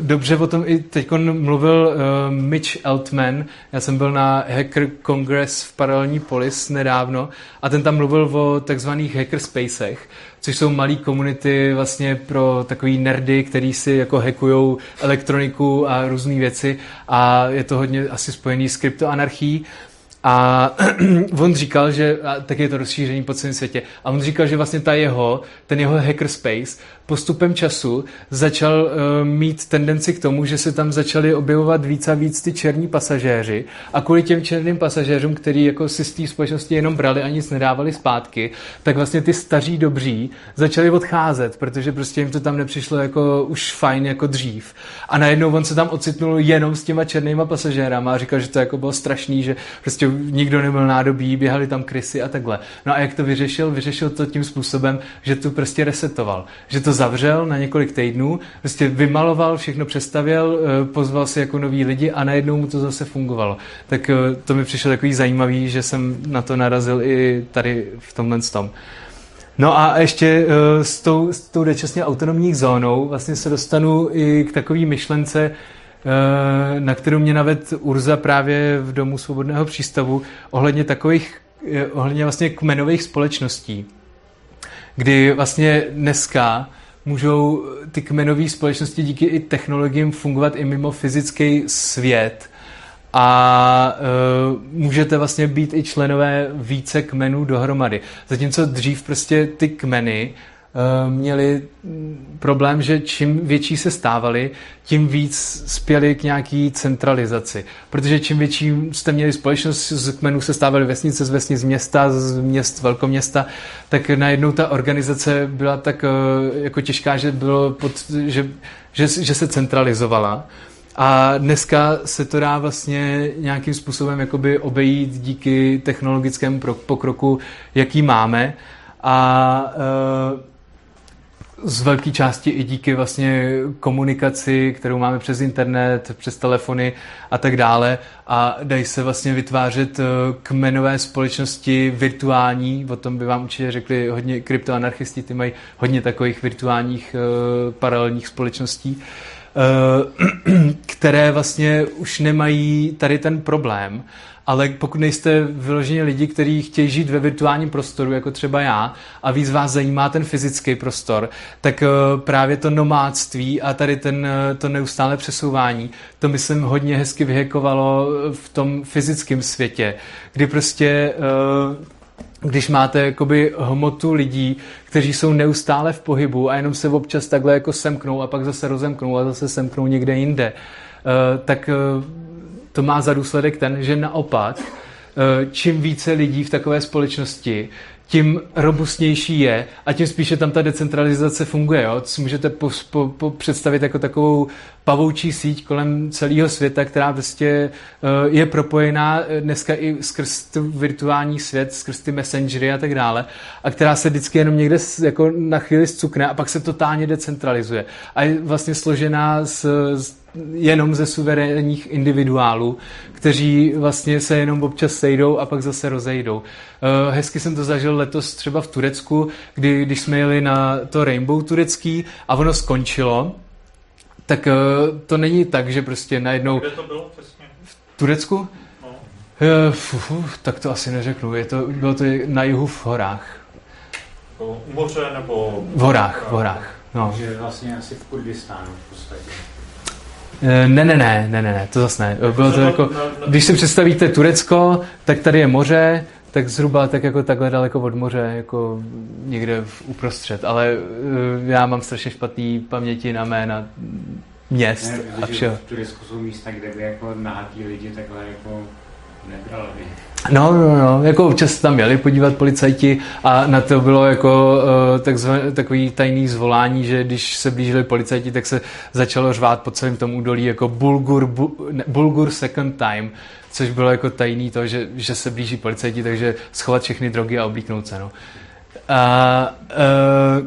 Dobře, o tom i teď mluvil Mitch Altman, já jsem byl na Hacker Congress v Paralelní Polis nedávno a ten tam mluvil o takzvaných hackerspacech, což jsou malé komunity vlastně pro takový nerdy, který si jako hackujou elektroniku a různé věci a je to hodně asi spojený s kryptoanarchií. A on říkal, že tak je to rozšíření po celém světě. A on říkal, že vlastně ta jeho, ten jeho hackerspace postupem času začal uh, mít tendenci k tomu, že se tam začaly objevovat víc a víc ty černí pasažéři. A kvůli těm černým pasažéřům, který jako si z té společnosti jenom brali a nic nedávali zpátky, tak vlastně ty staří dobří začali odcházet, protože prostě jim to tam nepřišlo jako už fajn jako dřív. A najednou on se tam ocitnul jenom s těma černýma pasažérama a říkal, že to jako bylo strašný, že prostě nikdo nebyl nádobí, běhali tam krysy a takhle. No a jak to vyřešil? Vyřešil to tím způsobem, že to prostě resetoval. Že to zavřel na několik týdnů, prostě vymaloval, všechno přestavěl, pozval si jako nový lidi a najednou mu to zase fungovalo. Tak to mi přišlo takový zajímavý, že jsem na to narazil i tady v tomhle tom. No a ještě s tou, s tou dočasně autonomní zónou vlastně se dostanu i k takové myšlence, na kterou mě navedl Urza právě v Domu svobodného přístavu ohledně takových, ohledně vlastně kmenových společností, kdy vlastně dneska můžou ty kmenové společnosti díky i technologiím fungovat i mimo fyzický svět a uh, můžete vlastně být i členové více kmenů dohromady. Zatímco dřív prostě ty kmeny měli problém, že čím větší se stávali, tím víc spěli k nějaký centralizaci. Protože čím větší jste měli společnost, z kmenů se stávaly vesnice, z vesnic města, z měst velkoměsta, tak najednou ta organizace byla tak jako těžká, že, bylo pod, že, že, že se centralizovala. A dneska se to dá vlastně nějakým způsobem jakoby obejít díky technologickému pokroku, jaký máme. A z velké části i díky vlastně komunikaci, kterou máme přes internet, přes telefony a tak dále. A dají se vlastně vytvářet kmenové společnosti virtuální, o tom by vám určitě řekli hodně kryptoanarchisti, ty mají hodně takových virtuálních paralelních společností, které vlastně už nemají tady ten problém. Ale pokud nejste vyloženě lidi, kteří chtějí žít ve virtuálním prostoru, jako třeba já, a víc vás zajímá ten fyzický prostor, tak právě to nomádství a tady ten, to neustále přesouvání, to myslím hodně hezky vyhekovalo v tom fyzickém světě, kdy prostě... Když máte jakoby hmotu lidí, kteří jsou neustále v pohybu a jenom se občas takhle jako semknou a pak zase rozemknou a zase semknou někde jinde, tak to má za důsledek ten, že naopak, čím více lidí v takové společnosti, tím robustnější je a tím spíše tam ta decentralizace funguje. Jo? Si můžete po, po, po představit jako takovou pavoučí síť kolem celého světa, která vlastně uh, je propojená dneska i skrz tu virtuální svět, skrz ty messengery a tak dále, a která se vždycky jenom někde jako na chvíli zcukne a pak se totálně decentralizuje. A je vlastně složená z, z, jenom ze suverénních individuálů, kteří vlastně se jenom občas sejdou a pak zase rozejdou. Hezky jsem to zažil letos třeba v Turecku, kdy, když jsme jeli na to Rainbow turecký a ono skončilo, tak to není tak, že prostě najednou... Kde to bylo přesně? V Turecku? No. Uf, tak to asi neřeknu. Je to, bylo to na jihu v horách. U moře nebo... V horách, v horách. No. Takže vlastně asi v Kurdistánu v podstatě. Ne, ne, ne, ne, ne, to zase ne. Bylo to jako, když si představíte Turecko, tak tady je moře, tak zhruba tak jako takhle daleko od moře, jako někde uprostřed. Ale já mám strašně špatný paměti na jména měst ne, a všeho. V Turecku jsou místa, kde by jako nahatí lidi takhle jako nebrali. No, no, no, jako občas tam jeli podívat policajti a na to bylo jako takzvané, takový tajný zvolání, že když se blížili policajti, tak se začalo řvát po celém tom údolí jako Bulgur, bu, ne, Bulgur second time, což bylo jako tajný to, že, že se blíží policajti, takže schovat všechny drogy a oblíknout se, no. A... Uh,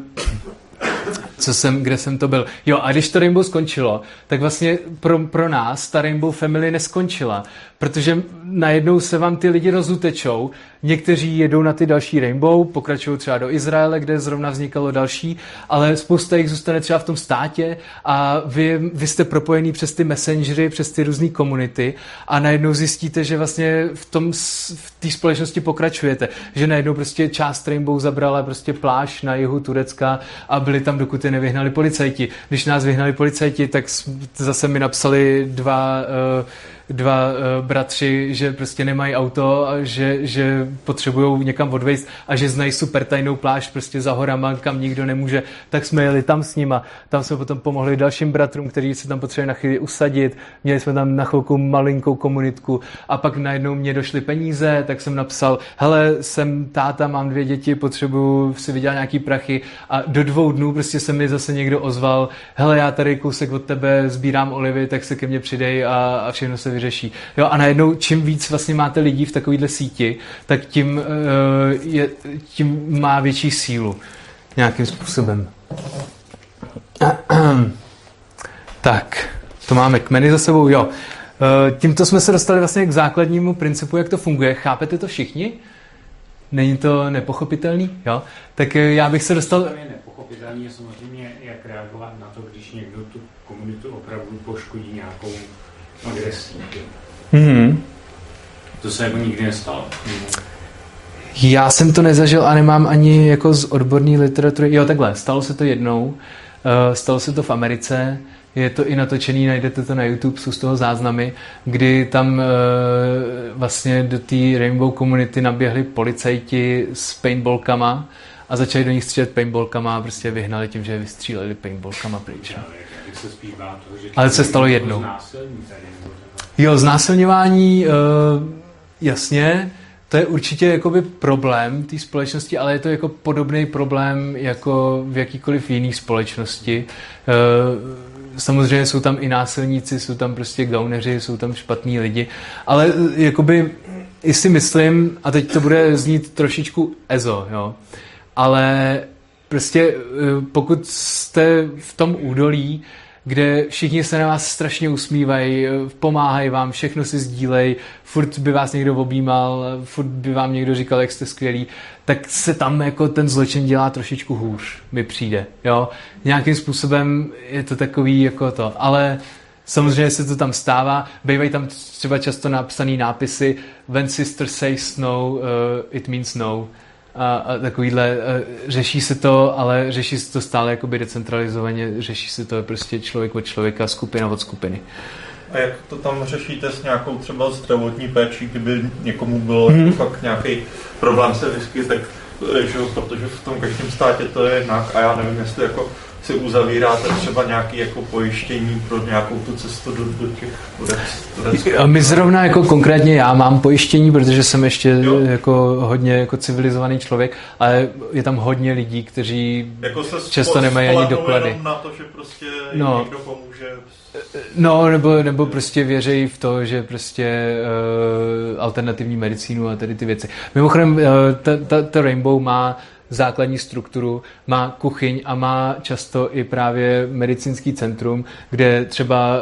Co jsem, kde jsem to byl. Jo, a když to Rainbow skončilo, tak vlastně pro, pro nás ta Rainbow Family neskončila, protože najednou se vám ty lidi rozutečou, někteří jedou na ty další Rainbow, pokračují třeba do Izraele, kde zrovna vznikalo další, ale spousta jich zůstane třeba v tom státě a vy, vy jste propojený přes ty messengery, přes ty různý komunity a najednou zjistíte, že vlastně v tom, v té společnosti pokračujete, že najednou prostě část Rainbow zabrala prostě pláž na jihu Turecka a byli tam, dokud ty nevyhnali policajti. Když nás vyhnali policajti, tak zase mi napsali dva... Uh, dva uh, bratři, že prostě nemají auto, a že, že potřebují někam odvést a že znají super tajnou pláž prostě za horama, kam nikdo nemůže, tak jsme jeli tam s nima. Tam jsme potom pomohli dalším bratrům, kteří se tam potřebovali na chvíli usadit. Měli jsme tam na chvilku malinkou komunitku a pak najednou mě došly peníze, tak jsem napsal, hele, jsem táta, mám dvě děti, potřebuju si vydělat nějaký prachy a do dvou dnů prostě se mi zase někdo ozval, hele, já tady kousek od tebe sbírám olivy, tak se ke mně přidej a, a všechno se vyřeší. Jo, a najednou, čím víc vlastně máte lidí v takovýhle síti, tak tím, uh, je, tím má větší sílu. Nějakým způsobem. Tak, to máme kmeny za sebou, jo. Uh, tímto jsme se dostali vlastně k základnímu principu, jak to funguje. Chápete to všichni? Není to nepochopitelný? Jo. Tak já bych se dostal... To je nepochopitelný, samozřejmě, jak reagovat na to, když někdo tu komunitu opravdu poškodí nějakou agresí. Mm-hmm. To se jako nikdy nestalo. Já jsem to nezažil a nemám ani jako z odborné literatury. Jo, takhle, stalo se to jednou. Uh, stalo se to v Americe. Je to i natočený, najdete to na YouTube, jsou z toho záznamy, kdy tam uh, vlastně do té Rainbow Community naběhli policajti s paintballkama a začali do nich střílet paintballkama a prostě vyhnali tím, že je vystříleli paintballkama pryč. No. Ale se stalo jednou. Jo, znásilňování, jasně, to je určitě jakoby problém té společnosti, ale je to jako podobný problém jako v jakýkoliv jiný společnosti. Samozřejmě jsou tam i násilníci, jsou tam prostě gauneři, jsou tam špatní lidi, ale jakoby i si myslím, a teď to bude znít trošičku ezo, jo, ale prostě pokud jste v tom údolí, kde všichni se na vás strašně usmívají, pomáhají vám, všechno si sdílej, furt by vás někdo objímal, furt by vám někdo říkal, jak jste skvělí, tak se tam jako ten zločin dělá trošičku hůř, mi přijde, jo. Nějakým způsobem je to takový jako to, ale samozřejmě se to tam stává, bývají tam třeba často napsané nápisy When sister says no, uh, it means no. A, a takovýhle, řeší se to, ale řeší se to stále jakoby decentralizovaně, řeší se to prostě člověk od člověka, skupina od skupiny. A jak to tam řešíte s nějakou třeba zdravotní péčí, kdyby někomu bylo hmm. fakt nějaký problém se vyskyt, tak jo, protože v tom každém státě to je jinak a já nevím, jestli jako si uzavíráte třeba nějaké jako pojištění pro nějakou tu cestu do, do těch turec. A my zrovna jako konkrétně já mám pojištění, protože jsem ještě jo. jako hodně jako civilizovaný člověk, ale je tam hodně lidí, kteří jako se často nemají ani doklady. Na to, že prostě no. někdo pomůže. No, nebo, nebo prostě věří v to, že prostě uh, alternativní medicínu a tady ty věci. Mimochodem, uh, ta, ta, ta Rainbow má základní strukturu, má kuchyň a má často i právě medicínský centrum, kde třeba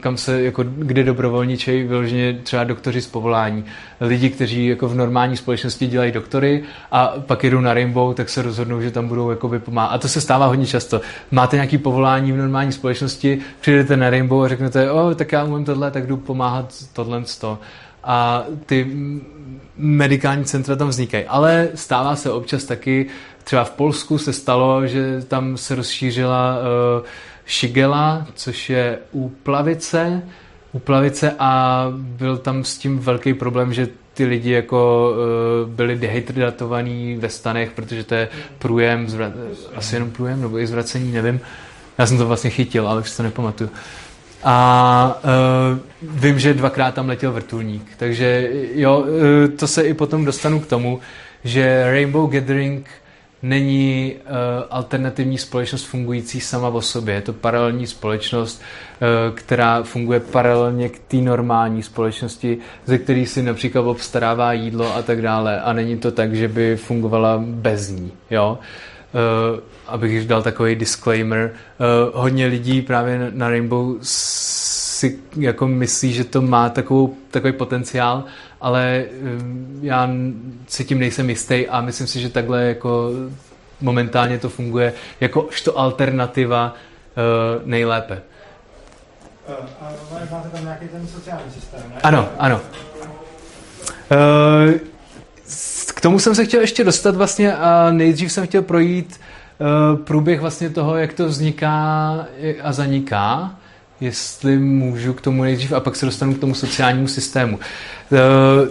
kam se, jako, kde dobrovolničejí vyloženě třeba doktoři z povolání. Lidi, kteří jako v normální společnosti dělají doktory a pak jedou na Rainbow, tak se rozhodnou, že tam budou jakoby pomáhat. A to se stává hodně často. Máte nějaké povolání v normální společnosti, přijdete na Rainbow a řeknete, o, tak já umím tohle, tak jdu pomáhat tohle sto. A ty medikální centra tam vznikají. Ale stává se občas taky, třeba v Polsku se stalo, že tam se rozšířila uh, šigela, což je úplavice, úplavice a byl tam s tím velký problém, že ty lidi jako uh, byli dehydratovaní ve stanech, protože to je průjem, zvra- asi jenom průjem, nebo i zvracení, nevím. Já jsem to vlastně chytil, ale už se to nepamatuju. A uh, vím, že dvakrát tam letěl vrtulník. Takže jo, uh, to se i potom dostanu k tomu, že Rainbow Gathering není uh, alternativní společnost fungující sama o sobě. Je to paralelní společnost, uh, která funguje paralelně k té normální společnosti, ze které si například obstarává jídlo a tak dále. A není to tak, že by fungovala bez ní, jo. Uh, abych dal takový disclaimer, uh, hodně lidí právě na Rainbow si jako myslí, že to má takovou, takový potenciál, ale um, já si tím nejsem jistý a myslím si, že takhle jako momentálně to funguje jakožto alternativa uh, nejlépe. A máte tam nějaký ten sociální systém, ne? Ano, ano. Uh, K tomu jsem se chtěl ještě dostat vlastně a nejdřív jsem chtěl projít uh, průběh vlastně toho, jak to vzniká a zaniká, jestli můžu k tomu nejdřív a pak se dostanu k tomu sociálnímu systému. Uh,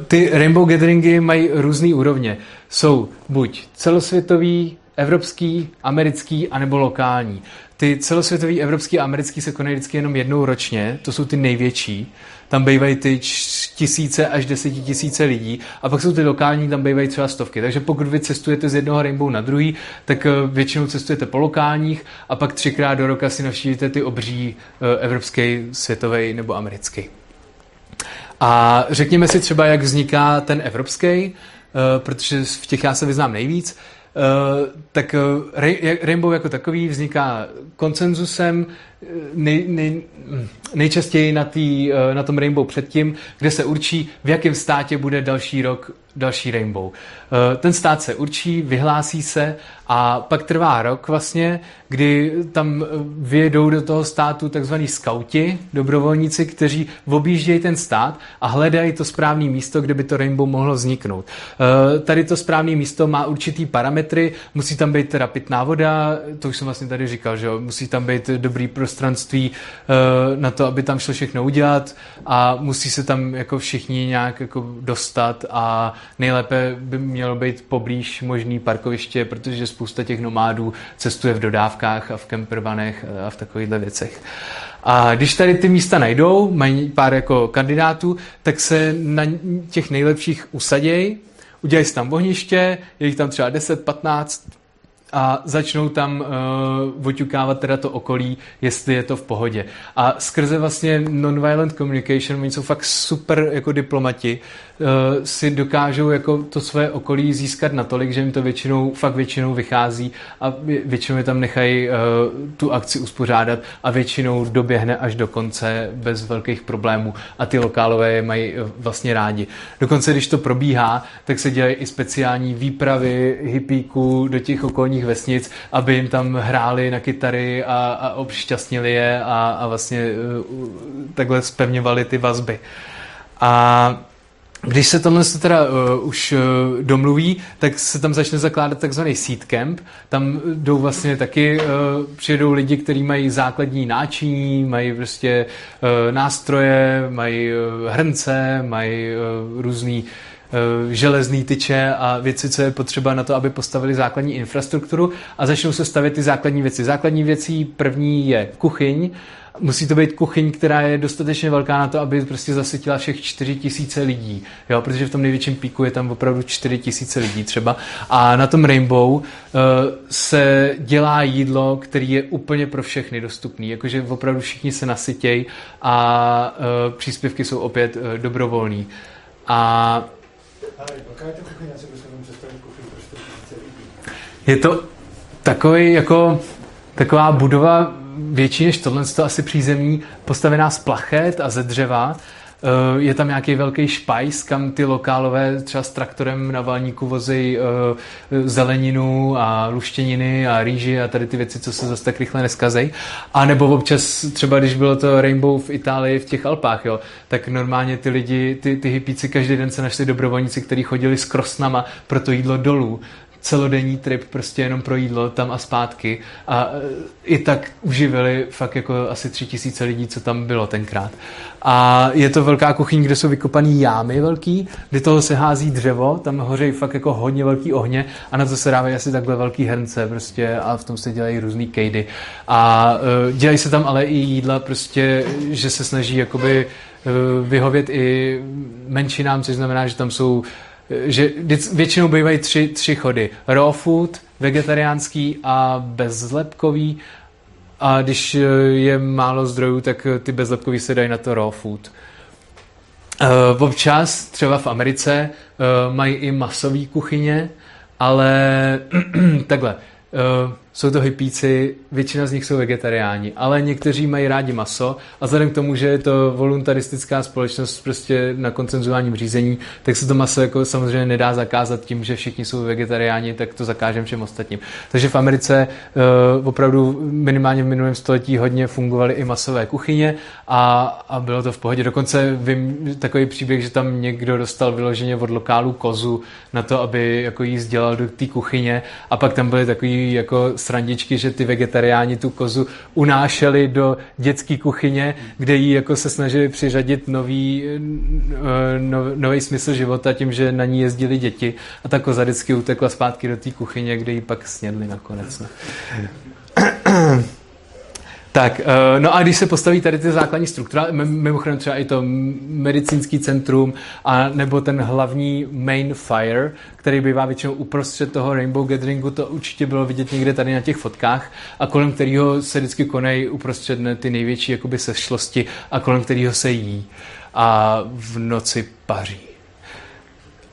ty Rainbow Gatheringy mají různý úrovně. Jsou buď celosvětový, evropský, americký, anebo lokální. Ty celosvětový, evropský a americký se konají vždycky jenom jednou ročně, to jsou ty největší. Tam bývají ty tisíce až desetitisíce lidí a pak jsou ty lokální, tam bývají třeba stovky. Takže pokud vy cestujete z jednoho Rainbow na druhý, tak většinou cestujete po lokálních a pak třikrát do roka si navštívíte ty obří evropský, světový nebo americký. A řekněme si třeba, jak vzniká ten evropský, protože v těch já se vyznám nejvíc. Uh, tak Rainbow jako takový vzniká koncenzusem nej, nej, nejčastěji na, tý, na tom Rainbow předtím, kde se určí, v jakém státě bude další rok další Rainbow. Uh, ten stát se určí, vyhlásí se a pak trvá rok vlastně, kdy tam vyjedou do toho státu takzvaní skauti, dobrovolníci, kteří objíždějí ten stát a hledají to správné místo, kde by to Rainbow mohlo vzniknout. Uh, tady to správné místo má určitý parametry, musí tam být teda pitná voda, to už jsem vlastně tady říkal, že jo, musí tam být dobrý prostředí, prostranství uh, na to, aby tam šlo všechno udělat a musí se tam jako všichni nějak jako dostat a nejlépe by mělo být poblíž možný parkoviště, protože spousta těch nomádů cestuje v dodávkách a v campervanech a v takovýchhle věcech. A když tady ty místa najdou, mají pár jako kandidátů, tak se na těch nejlepších usaděj, udělají si tam ohniště, je jich tam třeba deset, patnáct a začnou tam uh, oťukávat teda to okolí, jestli je to v pohodě. A skrze vlastně nonviolent communication, oni jsou fakt super jako diplomati, uh, si dokážou jako to své okolí získat natolik, že jim to většinou, fakt většinou vychází a většinou je tam nechají uh, tu akci uspořádat a většinou doběhne až do konce bez velkých problémů a ty lokálové je mají vlastně rádi. Dokonce, když to probíhá, tak se dělají i speciální výpravy hippíků do těch okolních vesnic, aby jim tam hráli na kytary a, a obšťastnili je a, a vlastně uh, takhle zpevňovali ty vazby. A když se tohle se teda uh, už uh, domluví, tak se tam začne zakládat takzvaný seed camp. Tam jdou vlastně taky, uh, přijedou lidi, kteří mají základní náčiní, mají prostě uh, nástroje, mají uh, hrnce, mají uh, různý železný tyče a věci, co je potřeba na to, aby postavili základní infrastrukturu a začnou se stavět ty základní věci. Základní věcí první je kuchyň. Musí to být kuchyň, která je dostatečně velká na to, aby prostě zasytila všech čtyři tisíce lidí, jo, protože v tom největším píku je tam opravdu čtyři tisíce lidí třeba. A na tom Rainbow uh, se dělá jídlo, který je úplně pro všechny dostupný, jakože opravdu všichni se nasytějí a uh, příspěvky jsou opět uh, dobrovolný. A je to takový jako taková budova větší než tohle, to asi přízemní, postavená z plachet a ze dřeva. Je tam nějaký velký špajs, kam ty lokálové třeba s traktorem na valníku vozí zeleninu a luštěniny a rýži a tady ty věci, co se zase tak rychle neskazej. A nebo občas třeba, když bylo to Rainbow v Itálii v těch Alpách, jo, tak normálně ty lidi, ty, ty hippíci každý den se našli dobrovolníci, kteří chodili s krosnama pro to jídlo dolů. Celodenní trip prostě jenom pro jídlo tam a zpátky a i tak uživili fakt jako asi tři tisíce lidí, co tam bylo tenkrát. A je to velká kuchyň, kde jsou vykopaný jámy velký, kde toho se hází dřevo, tam hořejí fakt jako hodně velký ohně a na to se dávají asi takhle velký hrnce prostě a v tom se dělají různý kejdy. A dělají se tam ale i jídla prostě, že se snaží jakoby vyhovět i menšinám, což znamená, že tam jsou že většinou bývají tři, tři chody. Raw food, vegetariánský a bezlepkový. A když je málo zdrojů, tak ty bezlepkový se dají na to raw food. Občas, třeba v Americe, mají i masové kuchyně, ale takhle. Jsou to hippíci, většina z nich jsou vegetariáni, ale někteří mají rádi maso a vzhledem k tomu, že je to voluntaristická společnost prostě na koncenzuálním řízení, tak se to maso jako samozřejmě nedá zakázat tím, že všichni jsou vegetariáni, tak to zakážeme všem ostatním. Takže v Americe uh, opravdu minimálně v minulém století hodně fungovaly i masové kuchyně a, a bylo to v pohodě. Dokonce vím takový příběh, že tam někdo dostal vyloženě od lokálu kozu na to, aby jako jí sdělal do té kuchyně a pak tam byly takový jako srandičky, že ty vegetariáni tu kozu unášeli do dětské kuchyně, kde jí jako se snažili přiřadit nový, no, nový smysl života tím, že na ní jezdili děti a ta koza vždycky utekla zpátky do té kuchyně, kde ji pak snědli nakonec. No. Tak, no a když se postaví tady ty základní struktura, mimochodem třeba i to medicínský centrum a nebo ten hlavní main fire, který bývá většinou uprostřed toho Rainbow Gatheringu, to určitě bylo vidět někde tady na těch fotkách a kolem kterého se vždycky konají uprostřed ty největší jakoby sešlosti a kolem kterého se jí a v noci paří.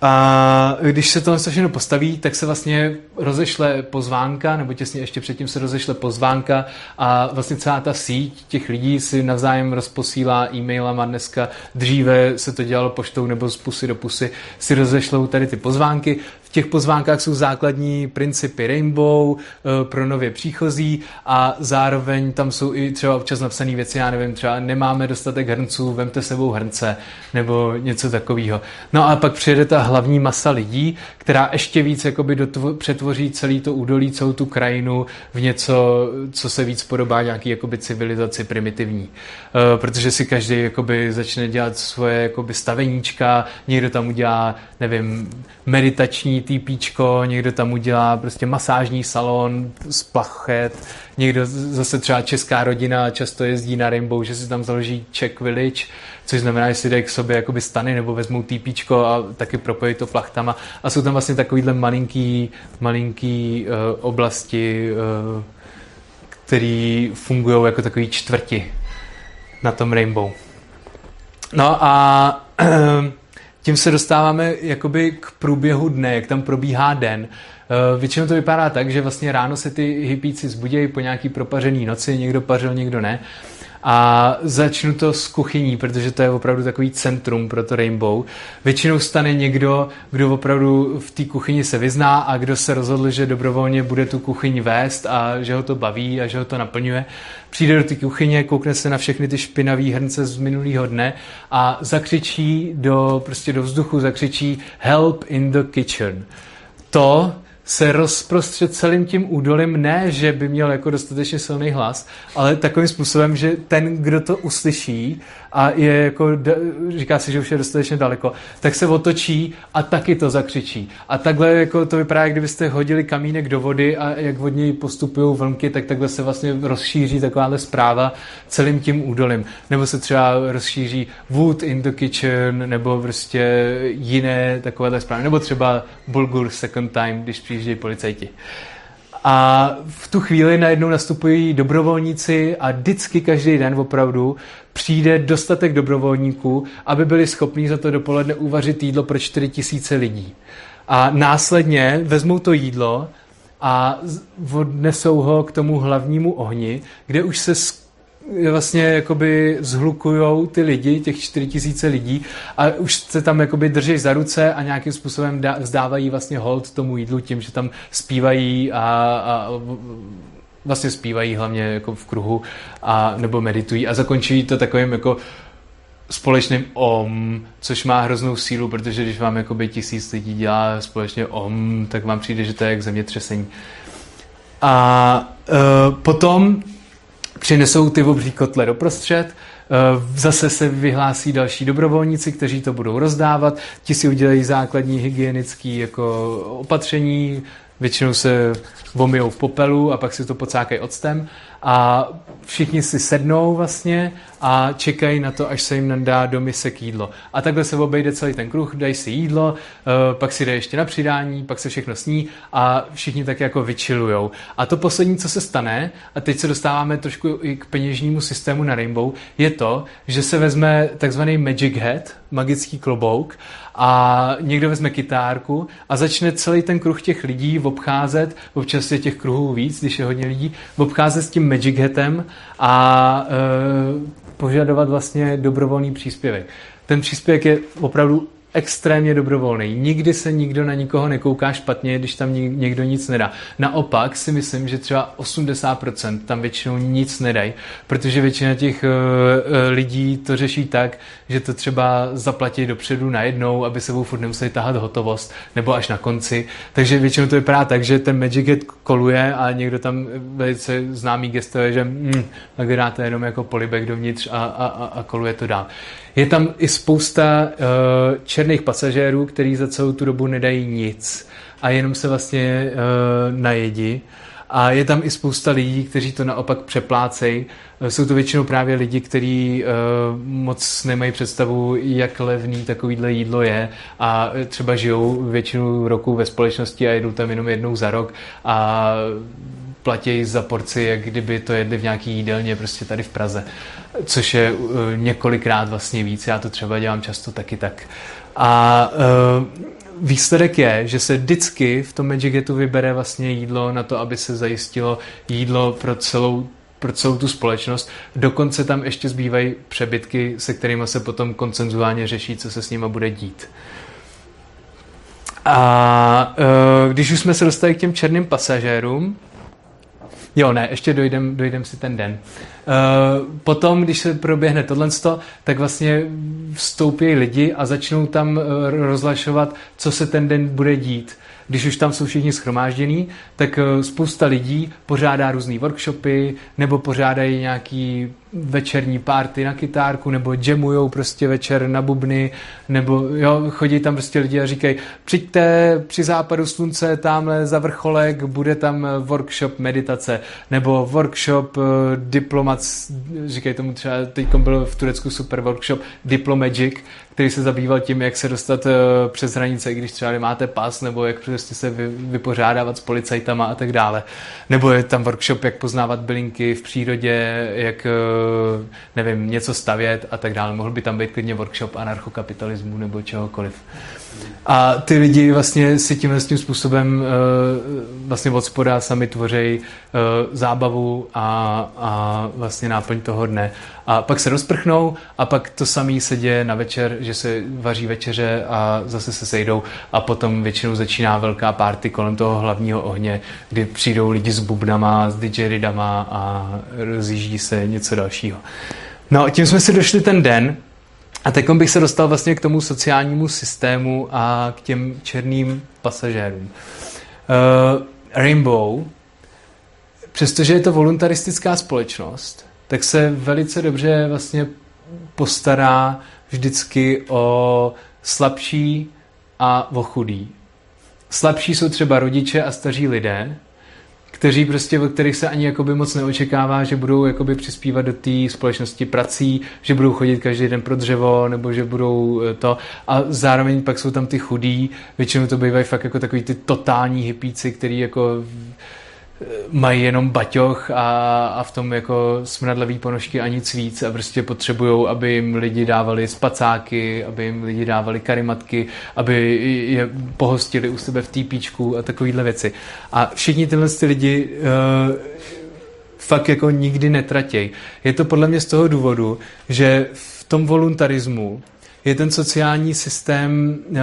A když se tohle všechno postaví, tak se vlastně rozešle pozvánka, nebo těsně ještě předtím se rozešle pozvánka a vlastně celá ta síť těch lidí si navzájem rozposílá e-mailama. Dneska dříve se to dělalo poštou nebo z pusy do pusy, si rozešlou tady ty pozvánky. V těch pozvánkách jsou základní principy Rainbow pro nově příchozí a zároveň tam jsou i třeba občas napsané věci, já nevím, třeba nemáme dostatek hrnců, vemte sebou hrnce nebo něco takového. No a pak přijede ta hlavní masa lidí, která ještě víc jakoby dotvo- přetvoří celý to údolí, celou tu krajinu v něco, co se víc podobá nějaký jakoby civilizaci primitivní. E, protože si každý jakoby začne dělat svoje jakoby staveníčka, někdo tam udělá, nevím, meditační týpíčko, někdo tam udělá prostě masážní salon z plachet, někdo zase třeba česká rodina často jezdí na Rainbow, že si tam založí Czech Village, což znamená, že si dají k sobě jakoby stany nebo vezmou týpíčko a taky propojí to plachtama. A jsou tam vlastně takovýhle malinký, malinký uh, oblasti, uh, které fungují jako takový čtvrti na tom Rainbow. No a tím se dostáváme jakoby k průběhu dne, jak tam probíhá den. Většinou to vypadá tak, že vlastně ráno se ty hippíci zbudějí po nějaký propařený noci, někdo pařil, někdo ne. A začnu to s kuchyní, protože to je opravdu takový centrum pro to Rainbow. Většinou stane někdo, kdo opravdu v té kuchyni se vyzná a kdo se rozhodl, že dobrovolně bude tu kuchyni vést a že ho to baví a že ho to naplňuje. Přijde do té kuchyně, koukne se na všechny ty špinavý hrnce z minulého dne a zakřičí do, prostě do vzduchu, zakřičí help in the kitchen. To se rozprostře celým tím údolím, ne, že by měl jako dostatečně silný hlas, ale takovým způsobem, že ten, kdo to uslyší a je jako, říká si, že už je dostatečně daleko, tak se otočí a taky to zakřičí. A takhle jako to vypadá, jak kdybyste hodili kamínek do vody a jak od něj postupují vlnky, tak takhle se vlastně rozšíří takováhle zpráva celým tím údolím. Nebo se třeba rozšíří wood in the kitchen, nebo prostě jiné takovéhle zprávy. Nebo třeba bulgur second time, když přijíždějí policajti. A v tu chvíli najednou nastupují dobrovolníci a vždycky každý den opravdu přijde dostatek dobrovolníků, aby byli schopní za to dopoledne uvařit jídlo pro čtyři tisíce lidí. A následně vezmou to jídlo a odnesou ho k tomu hlavnímu ohni, kde už se vlastně jakoby zhlukujou ty lidi, těch čtyři tisíce lidí a už se tam jakoby drží za ruce a nějakým způsobem dá, vzdávají vlastně hold tomu jídlu tím, že tam zpívají a, a vlastně zpívají hlavně jako v kruhu a nebo meditují a zakončují to takovým jako společným om, což má hroznou sílu, protože když vám jakoby tisíc lidí dělá společně om, tak vám přijde, že to je jak zemětřesení. A e, potom přinesou ty obří kotle doprostřed, zase se vyhlásí další dobrovolníci, kteří to budou rozdávat, ti si udělají základní hygienické jako opatření, většinou se vomijou v popelu a pak si to pocákají octem a všichni si sednou vlastně a čekají na to, až se jim nadá do misek jídlo. A takhle se obejde celý ten kruh, dají si jídlo, pak si dají ještě na přidání, pak se všechno sní a všichni tak jako vyčilujou. A to poslední, co se stane, a teď se dostáváme trošku i k peněžnímu systému na Rainbow, je to, že se vezme takzvaný magic hat, magický klobouk, a někdo vezme kytárku a začne celý ten kruh těch lidí obcházet, občas je těch kruhů víc, když je hodně lidí, obcházet s tím magic hatem a e, požadovat vlastně dobrovolný příspěvek. Ten příspěvek je opravdu extrémně dobrovolný. Nikdy se nikdo na nikoho nekouká špatně, když tam někdo nic nedá. Naopak si myslím, že třeba osmdesát procent tam většinou nic nedají, protože většina těch uh, lidí to řeší tak, že to třeba zaplatí dopředu najednou, aby sebou furt nemuseli tahat hotovost, nebo až na konci. Takže většinou to vypadá tak, že ten magic hat koluje a někdo tam velice známý gesto je, že mm, tak dáte jenom jako polibek dovnitř a, a, a koluje to dál. Je tam i spousta uh, černých pasažérů, který za celou tu dobu nedají nic a jenom se vlastně uh, najedí. A je tam i spousta lidí, kteří to naopak přeplácejí. Jsou to většinou právě lidi, kteří uh, moc nemají představu, jak levný takovýhle jídlo je a třeba žijou většinu roku ve společnosti a jedou tam jenom jednou za rok a platí za porci, jak kdyby to jedli v nějaký jídelně prostě tady v Praze, což je uh, několikrát vlastně víc. Já to třeba dělám často taky tak. A uh, výsledek je, že se vždycky v tom Magic Hatu vybere vlastně jídlo na to, aby se zajistilo jídlo pro celou, pro celou tu společnost. Dokonce tam ještě zbývají přebytky, se kterými se potom konsenzuálně řeší, co se s nimi bude dít. A uh, když už jsme se dostali k těm černým pasažérům, jo, ne, ještě dojdem, dojdem si ten den. Uh, potom, když se proběhne tohleto, tak vlastně vstoupí lidi a začnou tam uh, rozlašovat, co se ten den bude dít. Když už tam jsou všichni schromáždění, tak uh, spousta lidí pořádá různý workshopy, nebo pořádají nějaký večerní party na kytárku, nebo jamujou prostě večer na bubny, nebo jo, chodí tam prostě lidi a říkají, přijďte při západu slunce, tamhle za vrcholek, bude tam workshop meditace, nebo workshop uh, diplomac, říkají tomu třeba, teď byl v Turecku super workshop diplomagic, který se zabýval tím, jak se dostat uh, přes hranice, když třeba nemáte pas, nebo jak prostě se vy, vypořádávat s policajtama a tak dále. Nebo je tam workshop, jak poznávat bylinky v přírodě, jak uh, nevím, něco stavět a tak dále. Mohl by tam být klidně workshop anarchokapitalismu nebo čehokoliv. A ty lidi vlastně si tímhle tím způsobem vlastně od spoda sami tvoří zábavu a, a vlastně náplň toho dne. A pak se rozprchnou a pak to samé se děje na večer, že se vaří večeře a zase se sejdou a potom většinou začíná velká party kolem toho hlavního ohně, kdy přijdou lidi s bubnama, s didgeridama a rozjíždí se něco dalšího. No a tím jsme si došli ten den. A teď bych se dostal vlastně k tomu sociálnímu systému a k těm černým pasažérům. Uh, Rainbow, přestože je to voluntaristická společnost, tak se velice dobře vlastně postará vždycky o slabší a o chudý. Slabší jsou třeba rodiče a staří lidé, kteří prostě, od kterých se ani jakoby moc neočekává, že budou jakoby přispívat do té společnosti prací, že budou chodit každý den pro dřevo, nebo že budou to. A zároveň pak jsou tam ty chudí, většinou to bývají fakt jako takový ty totální hippíci, který jako mají jenom baťoch a, a v tom jako smradlavý ponožky a nic víc a prostě potřebujou, aby jim lidi dávali spacáky, aby jim lidi dávali karimatky, aby je pohostili u sebe v týpíčku a takovýhle věci. A všichni tyhle lidi uh, fakt jako nikdy netratěj. Je to podle mě z toho důvodu, že v tom voluntarismu je ten sociální systém uh,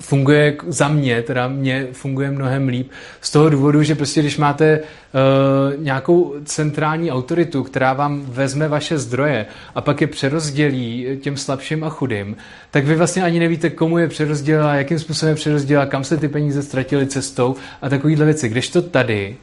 funguje za mě, teda mě funguje mnohem líp, z toho důvodu, že prostě když máte uh, nějakou centrální autoritu, která vám vezme vaše zdroje a pak je přerozdělí těm slabším a chudým, tak vy vlastně ani nevíte, komu je přerozdělila, jakým způsobem je přerozdělila, kam se ty peníze ztratily cestou a takovýhle věci. Kdežto tady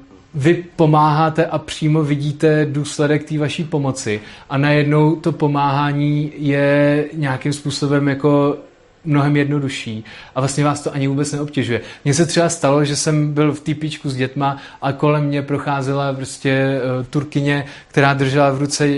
uh, vy pomáháte a přímo vidíte důsledek té vaší pomoci a najednou to pomáhání je nějakým způsobem jako mnohem jednodušší a vlastně vás to ani vůbec neobtěžuje. Mně se třeba stalo, že jsem byl v týpíčku s dětma a kolem mě procházela prostě Turkyně, která držela v ruce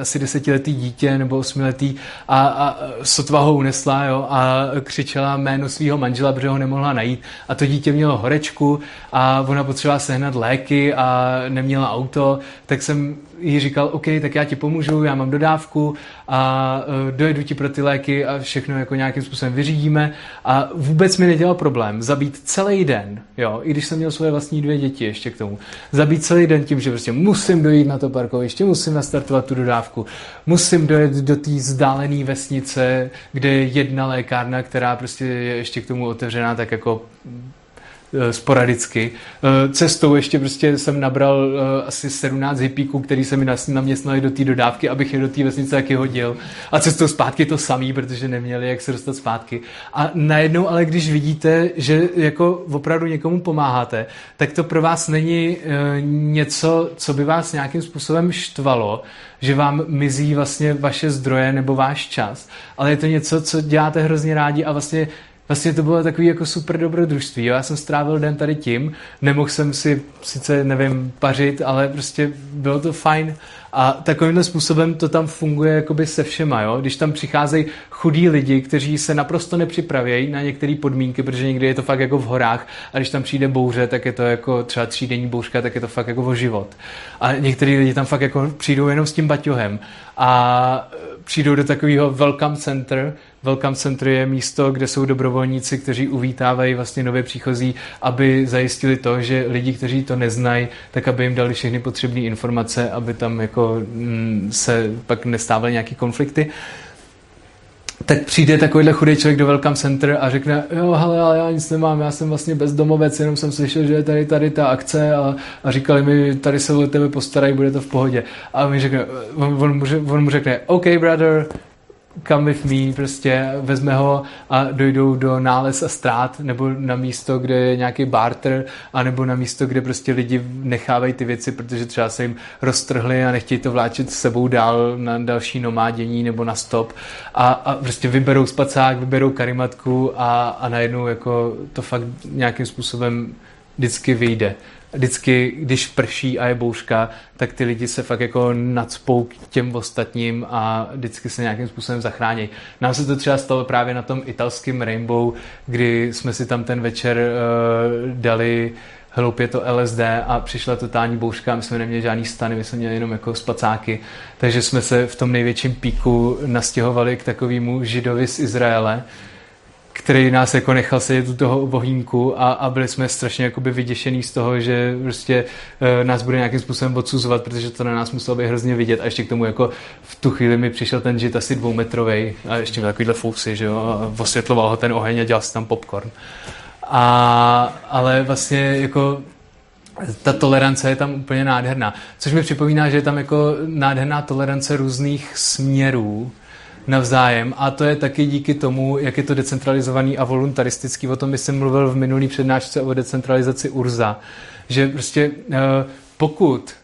asi desetiletý dítě nebo osmiletý a, a sotva ho unesla, jo, a křičela jméno svého manžela, protože ho nemohla najít a to dítě mělo horečku a ona potřebovala sehnat léky a neměla auto, tak jsem jí říkal, OK, tak já ti pomůžu, já mám dodávku a dojedu ti pro ty léky a všechno jako nějakým způsobem vyřídíme a vůbec mi nedělal problém zabít celý den, jo, i když jsem měl svoje vlastní dvě děti ještě k tomu, zabít celý den tím, že prostě musím dojít na to parkoviště, musím nastartovat tu dodávku, musím dojet do té vzdálené vesnice, kde je jedna lékárna, která prostě je ještě k tomu otevřená tak jako sporadicky. Cestou ještě prostě jsem nabral asi sedmnáct hippíků, který se mi naměstnali do té dodávky, abych je do té vesnice taky hodil. A cestou zpátky to samý, protože neměli jak se dostat zpátky. A najednou ale když vidíte, že jako opravdu někomu pomáháte, tak to pro vás není něco, co by vás nějakým způsobem štvalo, že vám mizí vlastně vaše zdroje nebo váš čas. Ale je to něco, co děláte hrozně rádi a vlastně Vlastně to bylo takový jako super dobrodružství. Jo? Já jsem strávil den tady tím, nemohl jsem si sice, nevím, pařit, ale prostě bylo to fajn. A takovýmhle způsobem to tam funguje jakoby se všema, jo? Když tam přicházejí chudí lidi, kteří se naprosto nepřipravějí na některé podmínky, protože někdy je to fakt jako v horách a když tam přijde bouře, tak je to jako třeba třídenní bouřka, tak je to fakt jako o život. A některý lidi tam fakt jako přijdou jenom s tím baťohem a přijdou do takového Welcome center. Welcome center je místo, kde jsou dobrovolníci, kteří uvítávají vlastně nově příchozí, aby zajistili to, že lidi, kteří to neznají, tak aby jim dali všechny potřebné informace, aby tam jako se pak nestávaly nějaké konflikty. tak přijde takovýhle chudý člověk do Welcome Center a řekne, jo, hele, ale já nic nemám, já jsem vlastně bezdomovec, jenom jsem slyšel, že je tady, tady ta akce a, a říkali mi, tady se o tebe postarají, bude to v pohodě. A mi řekne, on, on, mu, on mu řekne, OK, brother, come with me, prostě vezme ho a dojdou do nález a ztrát, nebo na místo, kde je nějaký barter, anebo na místo, kde prostě lidi nechávají ty věci, protože třeba se jim roztrhly a nechtějí to vláčet s sebou dál na další nomádění nebo na stop a, a prostě vyberou spacák, vyberou karimatku a, a najednou jako to fakt nějakým způsobem vždycky vyjde. Vždycky, když prší a je bouřka, tak ty lidi se fakt jako nacpou k těm ostatním a vždycky se nějakým způsobem zachrání. Nám se to třeba stalo právě na tom italském Rainbow, kdy jsme si tam ten večer uh, dali hloupě to L S D a přišla totální bouřka, my jsme neměli žádný stany, my jsme měli jenom jako spacáky, takže jsme se v tom největším píku nastěhovali k takovému židovi z Izraele, který nás jako nechal sedět u toho vohýnku a, a byli jsme strašně jakoby vyděšený z toho, že prostě e, nás bude nějakým způsobem odsuzovat, protože to na nás muselo být hrozně vidět a ještě k tomu jako v tu chvíli mi přišel ten žid asi dvoumetrovej a ještě měl takovýhle fousy, že jo, a osvětloval ho ten oheň a dělal si tam popcorn. A, ale vlastně jako ta tolerance je tam úplně nádherná, což mi připomíná, že je tam jako nádherná tolerance různých směrů navzájem a to je taky díky tomu, jak je to decentralizovaný a voluntaristický. O tom jsem mluvil v minulý přednášce o decentralizaci U R Z A, že prostě pokud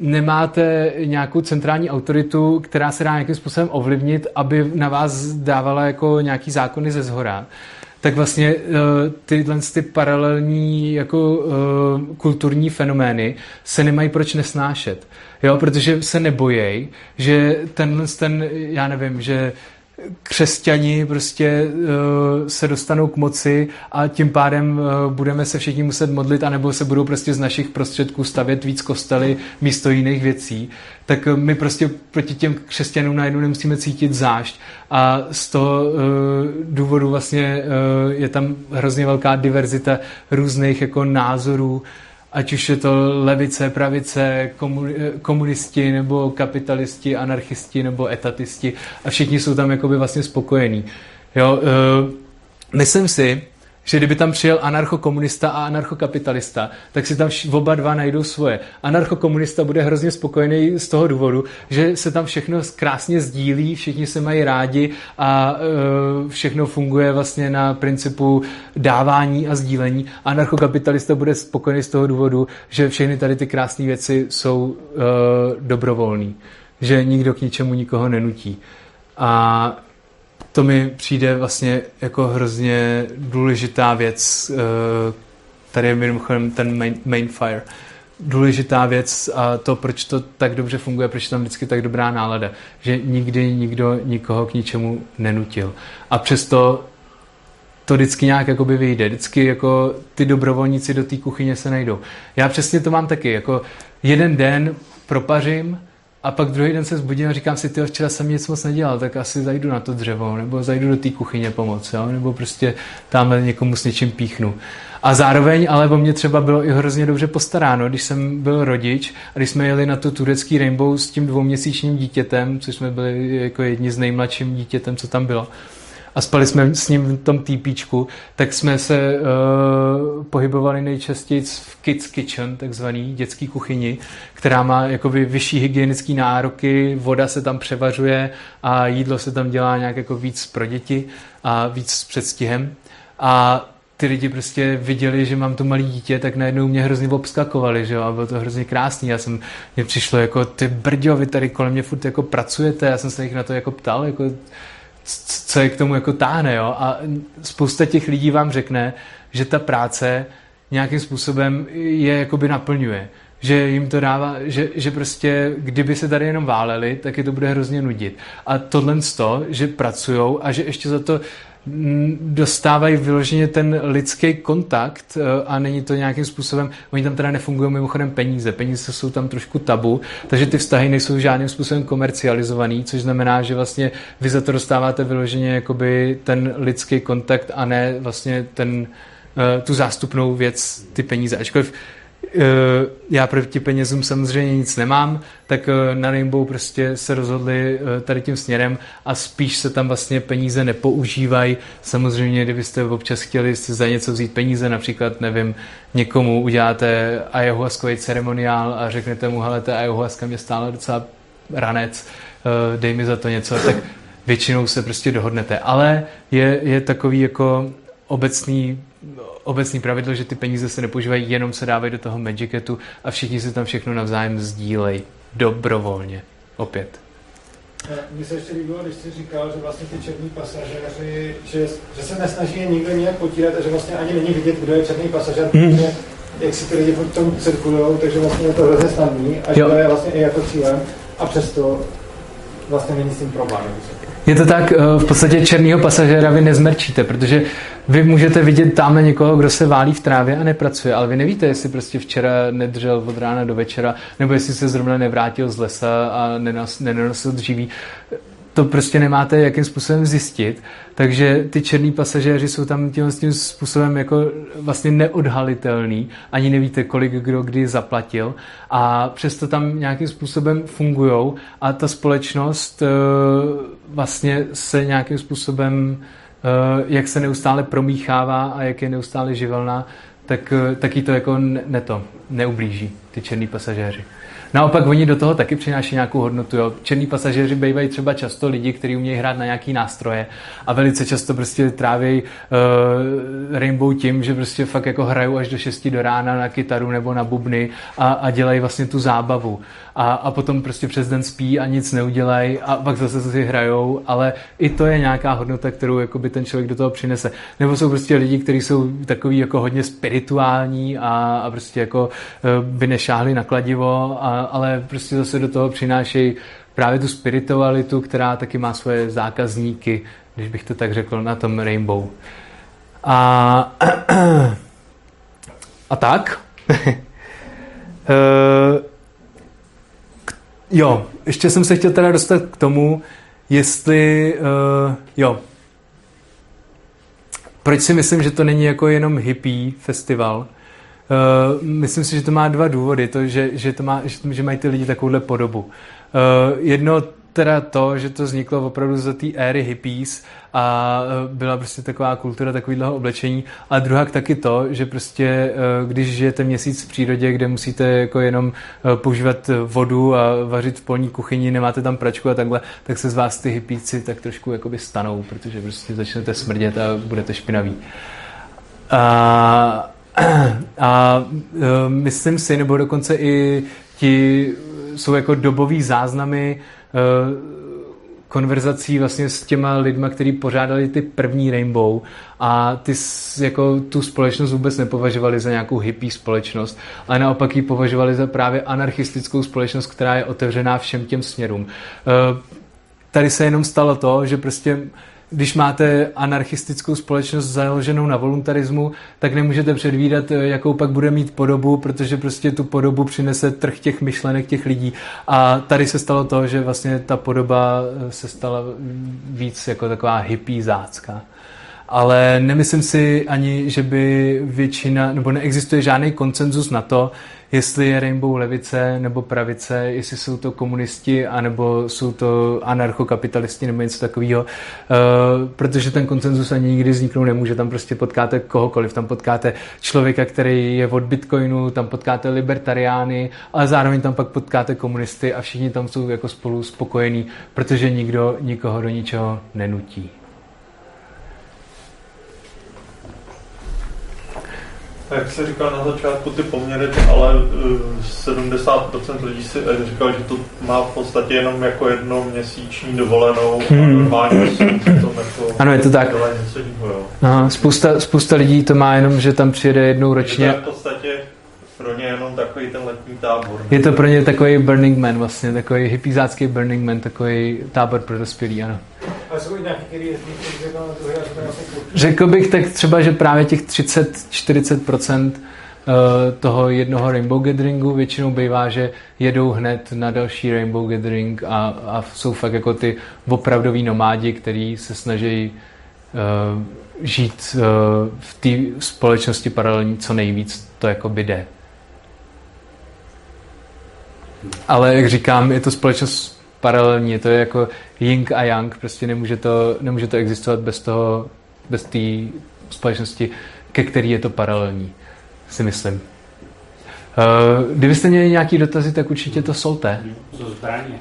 nemáte nějakou centrální autoritu, která se dá nějakým způsobem ovlivnit, aby na vás dávala jako nějaký zákony ze shora, tak vlastně tyhle ty paralelní jako kulturní fenomény se nemají proč nesnášet. Jo, protože se nebojí, že tenhle ten, já nevím, že křesťani prostě uh, se dostanou k moci a tím pádem uh, budeme se všichni muset modlit, anebo se budou prostě z našich prostředků stavět víc kostely místo jiných věcí, tak uh, my prostě proti těm křesťanům najednou nemusíme cítit zášť a z toho uh, důvodu vlastně uh, je tam hrozně velká diverzita různých jako názorů, ať už je to levice, pravice, komunisti nebo kapitalisti, anarchisti nebo etatisti a všichni jsou tam jakoby vlastně spokojení. Jo, uh, myslím si, že kdyby tam přijel anarchokomunista a anarchokapitalista, tak si tam oba dva najdou svoje. Anarchokomunista bude hrozně spokojený z toho důvodu, že se tam všechno krásně sdílí, všichni se mají rádi a e, všechno funguje vlastně na principu dávání a sdílení. Anarchokapitalista bude spokojený z toho důvodu, že všechny tady ty krásné věci jsou e, dobrovolné, že nikdo k ničemu nikoho nenutí. A to mi přijde vlastně jako hrozně důležitá věc. Tady je mimochodem ten main, main fire. Důležitá věc a to, proč to tak dobře funguje, proč tam vždycky tak dobrá nálada. Že nikdy nikdo nikoho k ničemu nenutil. A přesto to vždycky nějak jakoby vyjde. Vždycky jako ty dobrovolníci do té kuchyně se najdou. Já přesně to mám taky. Jako jeden den propařím a pak druhý den se zbudím a říkám si, tyjo, včera jsem nic moc nedělal, tak asi zajdu na to dřevo, nebo zajdu do té kuchyně pomoct, jo? Nebo prostě tamhle někomu s něčím píchnu. A zároveň, ale o mě třeba bylo i hrozně dobře postaráno, když jsem byl rodič a když jsme jeli na to turecký Rainbow s tím dvouměsíčním dítětem, což jsme byli jako jedni z nejmladším dítětem, co tam bylo. A spali jsme s ním v tom týpíčku, tak jsme se uh, pohybovali nejčastěji v Kids Kitchen, takzvaný dětský kuchyni, která má jakoby vyšší hygienické nároky, voda se tam převařuje a jídlo se tam dělá nějak jako víc pro děti a víc s předstihem. A ty lidi prostě viděli, že mám to malý dítě, tak najednou mě hrozně obskakovali, že jo, a bylo to hrozně krásný. Já jsem, mě přišlo jako, ty brďo, vy tady kolem mě furt jako pracujete, já jsem se jich na to jako ptal, jako co je k tomu jako táhne, jo? A spousta těch lidí vám řekne, že ta práce nějakým způsobem je jakoby naplňuje. Že jim to dává, že, že prostě kdyby se tady jenom váleli, tak je to bude hrozně nudit. A tohle z toho, že pracujou a že ještě za to dostávají vyloženě ten lidský kontakt a není to nějakým způsobem, oni tam teda nefungují mimochodem peníze, peníze jsou tam trošku tabu, takže ty vztahy nejsou žádným způsobem komercializovaný, což znamená, že vlastně vy za to dostáváte vyloženě jakoby ten lidský kontakt a ne vlastně ten, tu zástupnou věc, ty peníze, ačkoliv já proti penězům samozřejmě nic nemám, tak na Rainbow prostě se rozhodli tady tím směrem a spíš se tam vlastně peníze nepoužívají. Samozřejmě, kdybyste občas chtěli si za něco vzít peníze, například, nevím, někomu uděláte ayahuascový ceremoniál a řeknete mu, hele, ta ayahuasca mě stála docela ranec, dej mi za to něco, tak většinou se prostě dohodnete. Ale je, je takový jako obecný obecný pravidlo, že ty peníze se nepoužívají, jenom se dávají do toho magic hatu a všichni si tam všechno navzájem sdílejí. Dobrovolně. Opět. Mně se ještě líbilo, když jsi říkal, že vlastně ty černí pasažéři, že, že se nesnaží nikdo nějak potírat a že vlastně ani není vidět, kdo je černý pasažér, mm. protože jak si ty lidi pod tom cirkulujou, takže vlastně je to hrozně snadný a že to je vlastně i jako cílem a přesto vlastně není s tím problém. Je to tak, v podstatě černýho pasažéra vy nezmrčíte, protože vy můžete vidět tamhle někoho, kdo se válí v trávě a nepracuje, ale vy nevíte, jestli prostě včera nedřel od rána do večera, nebo jestli se zrovna nevrátil z lesa a nenosil dříví. To prostě nemáte jakým způsobem zjistit, takže ty černí pasažéři jsou tam tímhle tím způsobem jako vlastně neodhalitelný, ani nevíte, kolik kdo kdy zaplatil a přesto tam nějakým způsobem fungujou a ta společnost vlastně se nějakým způsobem, jak se neustále promíchává a jak je neustále živelná, tak, tak jí to jako ne to, neublíží ty černí pasažéři. Naopak oni do toho taky přináší nějakou hodnotu. Jo. Černí pasažéři bývají třeba často lidi, kteří umějí hrát na nějaký nástroje a velice často prostě trávějí uh, Rainbow tím, že prostě fakt jako hrajou až do šesti do rána na kytaru nebo na bubny a, a dělají vlastně tu zábavu. A, a potom prostě přes den spí a nic neudělají a pak zase si hrajou, ale i to je nějaká hodnota, kterou jakoby ten člověk do toho přinese. Nebo jsou prostě lidi, kteří jsou takový jako hodně spirituální a, a prostě jako by nešáhli na kladivo a ale prostě zase do toho přinášejí právě tu spiritualitu, která taky má svoje zákazníky, když bych to tak řekl, na tom Rainbow. A, a tak. Jo, ještě jsem se chtěl teda dostat k tomu, jestli, jo, proč si myslím, že to není jako jenom hippie festival. Uh, myslím si, že to má dva důvody, to, že, že, to má, že, že mají ty lidi takovouhle podobu. Uh, jedno teda to, že to vzniklo opravdu za té éry hippies a uh, byla prostě taková kultura takovýhleho oblečení a druhá taky to, že prostě uh, když žijete měsíc v přírodě, kde musíte jako jenom uh, používat vodu a vařit v polní kuchyni, nemáte tam pračku a takhle, tak se z vás ty hippíci tak trošku jakoby stanou, protože prostě začnete smrdět a budete špinaví. A uh, A uh, myslím si, nebo dokonce i ti jsou jako dobový záznamy uh, konverzací vlastně s těma lidma, kteří pořádali ty první Rainbow a ty jako tu společnost vůbec nepovažovali za nějakou hippie společnost, ale naopak ji považovali za právě anarchistickou společnost, která je otevřená všem těm směrům. Uh, tady se jenom stalo to, že prostě když máte anarchistickou společnost založenou na voluntarismu, tak nemůžete předvídat, jakou pak bude mít podobu, protože prostě tu podobu přinese trh těch myšlenek těch lidí. A tady se stalo to, že vlastně ta podoba se stala víc jako taková hippie zácka. Ale nemyslím si ani, že by většina, nebo neexistuje žádný konsenzus na to, jestli je Rainbow levice nebo pravice, jestli jsou to komunisti, anebo jsou to anarchokapitalisti nebo něco takového, uh, protože ten konsenzus ani nikdy vzniknout nemůže. Tam prostě potkáte kohokoliv, tam potkáte člověka, který je od bitcoinu, tam potkáte libertariány, ale zároveň tam pak potkáte komunisty a všichni tam jsou jako spolu spokojení, protože nikdo nikoho do ničeho nenutí. Jak jsi říkal na začátku, ty poměry, ale sedmdesát procent lidí si říkal, že to má v podstatě jenom jako jedno měsíční dovolenou hmm. a normální to jako ano, je to tak. Něco jiného, aha, spousta, spousta lidí to má jenom, že tam přijede jednou ročně. Je to v podstatě pro ně jenom takový ten letní tábor. Je to pro ně takový Burning Man vlastně, takový hippiezácký Burning Man, takový tábor pro dospělí, ano. Řekl bych tak třeba, že právě těch třicet až čtyřicet procent toho jednoho Rainbow Gatheringu většinou bývá, že jedou hned na další Rainbow Gathering a, a jsou fakt jako ty opravdoví nomádi, který se snaží uh, žít uh, v té společnosti paralelní co nejvíc to jako by jde. Ale jak říkám, je to společnost paralelní, to je jako yin a yang, prostě nemůže to, nemůže to existovat bez toho, bez té společnosti, ke který je to paralelní, si myslím. Uh, kdybyste měli nějaký dotazy, tak určitě to solte. Co zbraně?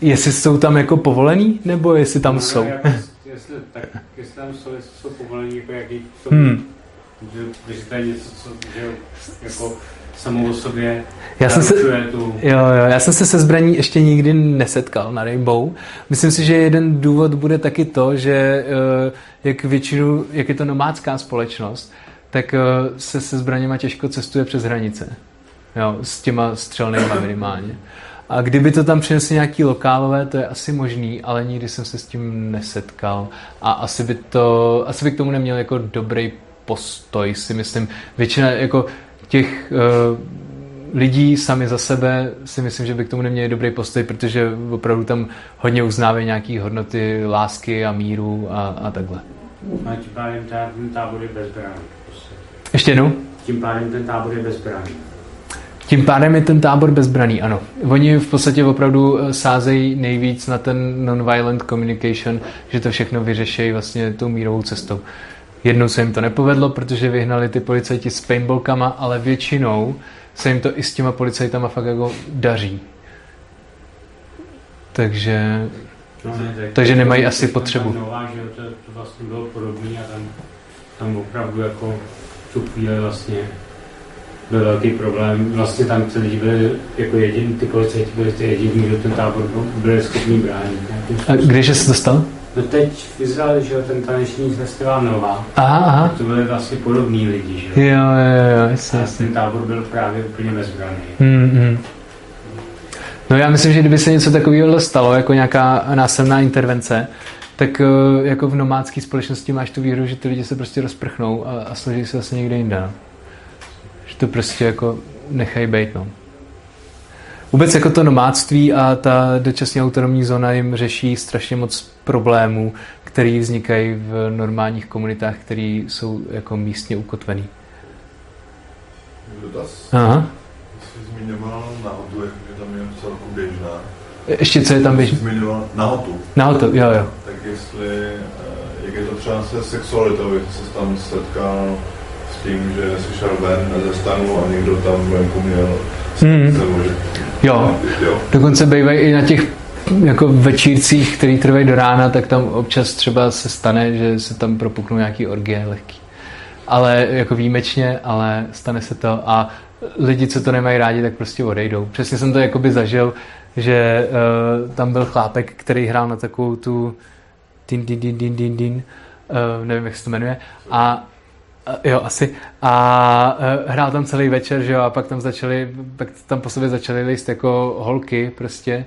Jestli jsou tam jako povolený, nebo jestli tam no, jsou? Jako, jestli, tak, jestli tam jsou, jestli jsou povolený, jako jaký to, hmm. že, když to je něco, co že, jako samou o sobě já jsem se, tu... jo, jo, já jsem se se zbraní ještě nikdy nesetkal na Rainbow. Myslím si, že jeden důvod bude taky to, že jak většinu, jak je to nomádská společnost, tak se se zbraněma těžko cestuje přes hranice. Jo, s těma střelnýma minimálně. A kdyby to tam přinesli nějaký lokálové, to je asi možný, ale nikdy jsem se s tím nesetkal. A asi by to, asi by k tomu neměl jako dobrý postoj, si myslím. Většina jako těch uh, lidí sami za sebe si myslím, že by k tomu neměli dobrý postoj, protože opravdu tam hodně uznávají nějaké hodnoty lásky a míru a, a takhle. A tím pádem ten tábor je bezbranný. Ještě jednou? Tím pádem ten tábor je bezbranný. Tím pádem je ten tábor bezbraný, ano. Oni v podstatě opravdu sázejí nejvíc na ten nonviolent communication, že to všechno vyřešejí vlastně tou mírovou cestou. Jednou se jim to nepovedlo, protože vyhnali ty policajti s paintballkama, ale většinou se jim to i s těma policajtama fakt jako daří. Takže, no, ne, tak takže to nemají to, asi potřebu. Nová, že to, to vlastně bylo podobný a tam, tam opravdu jako tu chvíli vlastně byl velký problém. Vlastně tam ty lidi byli jako jediní, ty policajti byli jediní, že ten tábor byli schopný bránit. A kdeže se dostal? No teď v Izraeli, že ten taneční festival Nová, aha, aha. To byly vlastně podobní lidi, že jo? Jo, jo, jo, jasně. A ten tábor byl právě úplně bezbraný. Mm-hmm. No já myslím, že kdyby se něco takového stalo, jako nějaká násilná intervence, tak jako v nomádské společnosti máš tu výhodu, že ty lidi se prostě rozprchnou a, a složí se vlastně někde jinde, no. Že to prostě jako nechají bejt, no. Vůbec jako to nomádství a ta dočasně autonomní zóna jim řeší strašně moc problémů, které vznikají v normálních komunitách, které jsou jako místně ukotvený. Dotaz. Aha. Jsi zmiňoval nahotu, jak je tam jen v celku běžná. Ještě co je tam běžná? Jsi zmiňoval nahotu. Nahotu, jo, jo. Tak jestli, jak je to třeba se sexualitou, jestli jsi tam setkal s tím, že jsi šel ven ze stanu a někdo tam venku měl. Hmm. Jo, dokonce bývají i na těch jako večírcích, který trvají do rána, tak tam občas třeba se stane, že se tam propuknou nějaký orgie lehký. Ale jako výjimečně, ale stane se to a lidi, co to nemají rádi, tak prostě odejdou. Přesně jsem to jakoby zažil, že uh, tam byl chlápek, který hrál na takovou tu din din din din din din, uh, nevím, jak se to jmenuje, a jo, asi. A hrál tam celý večer, že jo, a pak tam začali, pak tam po sobě začaly líst jako holky, prostě,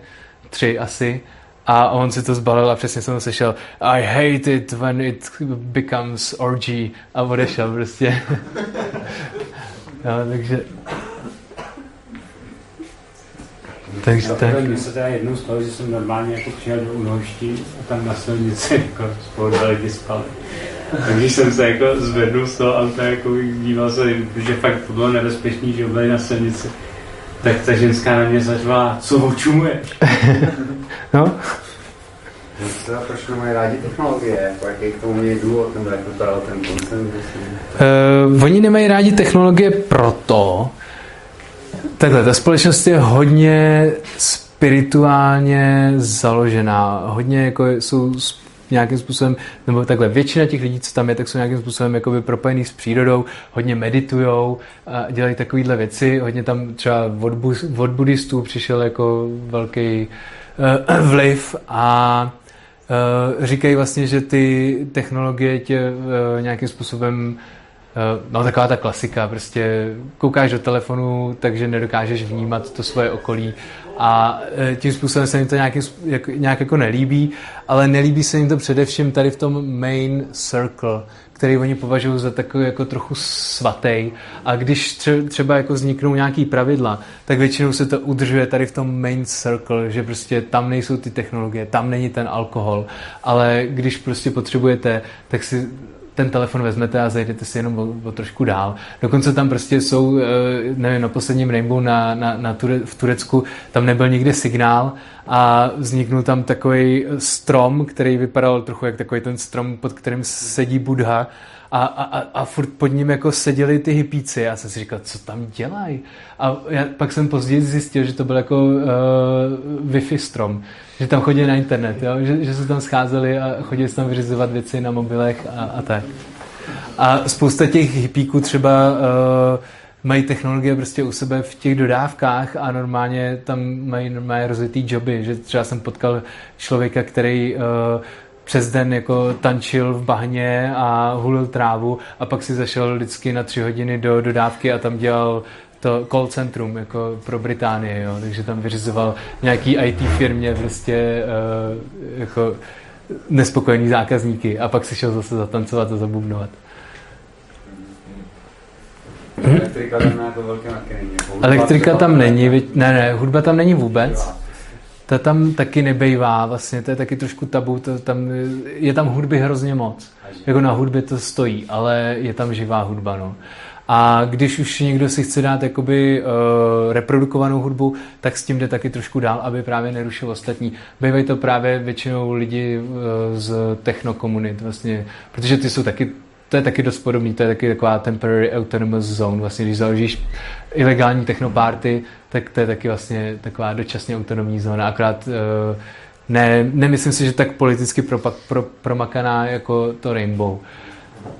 tři asi. A on si to zbalil a přesně jsem slyšel I hate it when it becomes orgy a odešel prostě. Jo, takže... Takže tak. Mně se teda jednou stalo, že jsem normálně jako přijel do Unoští a tam na silnici jako spolu lidi spali. A když jsem se jako zvednul z toho auta, jako díval se, že fakt to bylo nebezpečný, že byli na silnici, tak ta ženská na mě zařvala, co očumuješ? No? To proč nemají rádi technologie? Jaký k tomu mějí důvod, nebo jak to dal ten koncent? Uh, oni nemají rádi technologie proto, takhle, ta společnost je hodně spirituálně založená, hodně jako jsou nějakým způsobem, nebo takhle většina těch lidí, co tam je, tak jsou nějakým způsobem jakoby propojený s přírodou, hodně meditujou, a dělají takovýhle věci, hodně tam třeba od, bu, od buddhistů přišel jako velký uh, vliv a uh, říkají vlastně, že ty technologie tě uh, nějakým způsobem uh, no taková ta klasika, prostě koukáš do telefonu, takže nedokážeš vnímat to svoje okolí. A tím způsobem se jim to nějaký, nějak jako nelíbí, ale nelíbí se jim to především tady v tom main circle, který oni považují za takový jako trochu svatý. A když třeba jako vzniknou nějaký pravidla, tak většinou se to udržuje tady v tom main circle, že prostě tam nejsou ty technologie, tam není ten alkohol, ale když prostě potřebujete, tak si ten telefon vezmete a zajdete si jenom o, o trošku dál. Dokonce tam prostě jsou, nevím, na posledním Rainbow na, na, na Ture, v Turecku, tam nebyl nikde signál a vzniknul tam takový strom, který vypadal trochu jak takový ten strom, pod kterým sedí Buddha, a, a, a furt pod ním jako seděli ty hippíci. Já jsem si říkal, co tam dělají? A já, pak jsem později zjistil, že to byl jako uh, Wi-Fi strom, že tam chodili na internet, jo? Že, že se tam scházeli a chodili se tam vyřizovat věci na mobilech a, a tak. A spousta těch hippíků třeba uh, mají technologie prostě u sebe v těch dodávkách a normálně tam mají normálně rozjetý joby, že třeba jsem potkal člověka, který uh, přes den jako tančil v bahně a hulil trávu a pak si zašel vždycky na tři hodiny do dodávky a tam dělal to call centrum jako pro Británii, jo? Takže tam vyřizoval nějaký í té firmě prostě uh, jako nespokojený zákazníky a pak si šel zase zatancovat a zabubnovat. Elektrika tam má jako velké nakryní. Elektrika tam není, ne, ne, hudba tam není vůbec. Ta tam taky nebejvá vlastně, to je taky trošku tabu, to tam, je tam hudby hrozně moc, jako na hudbě to stojí, ale je tam živá hudba, no. A když už někdo si chce dát jakoby uh, reprodukovanou hudbu, tak s tím jde taky trošku dál, aby právě nerušil ostatní. Bývají to právě většinou lidi uh, z technokomunit vlastně, protože ty jsou taky, to je taky dost podobný, to je taky taková temporary autonomous zone, vlastně když založíš ilegální technoparty, tak to je taky vlastně taková dočasně autonomní zóna, akorát ne, nemyslím si, že tak politicky pro, pro, promakaná jako to Rainbow.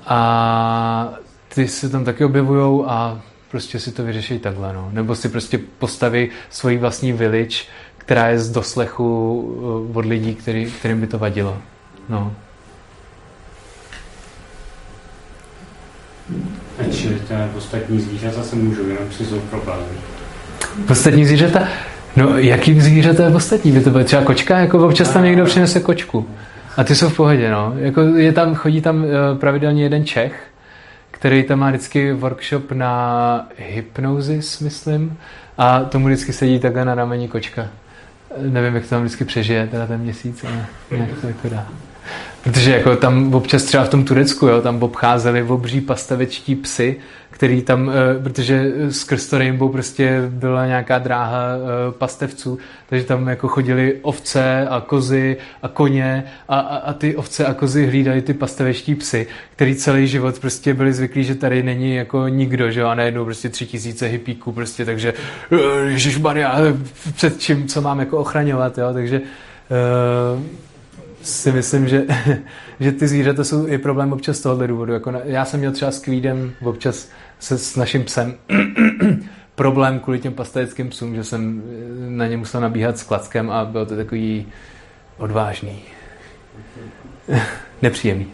A ty se tam taky objevujou a prostě si to vyřeší takhle, no. Nebo si prostě postaví svoji vlastní village, která je z doslechu od lidí, který, kterým by to vadilo, no. A čili ostatní zvířata se můžou, jenom si jsou problémy. Ostatní zvířata? No, jaký zvířata je ostatní? By to bylo třeba kočka? Jako občas tam někdo přinese kočku. A ty jsou v pohodě, no. Jako je tam, chodí tam pravidelně jeden Čech, který tam má vždycky workshop na hypnosis, myslím. A tomu vždycky sedí takhle na rameni kočka. Nevím, jak to tam vždycky přežije, teda ten měsíc, ale nějak to jako dá. Protože jako tam občas třeba v tom Turecku, jo, tam obcházeli obří pastavečtí psy, který tam, e, protože skrz to Rainbow prostě byla nějaká dráha e, pastevců, takže tam jako chodili ovce a kozy a koně a, a, a ty ovce a kozy hlídali ty pastavečtí psy, který celý život prostě byli zvyklí, že tady není jako nikdo, že jo, a najednou prostě tři tisíce hippíků prostě, takže ježišmarja, před čím, co mám jako ochraňovat, jo, takže e, si myslím, že, že ty zvířata jsou i problém občas z tohohle důvodu. Jako na, já jsem měl třeba s kvídem, občas se, s naším psem problém kvůli těm pastajeckým psům, že jsem na ně musel nabíhat s klackem a bylo to takový odvážný. Nepříjemný.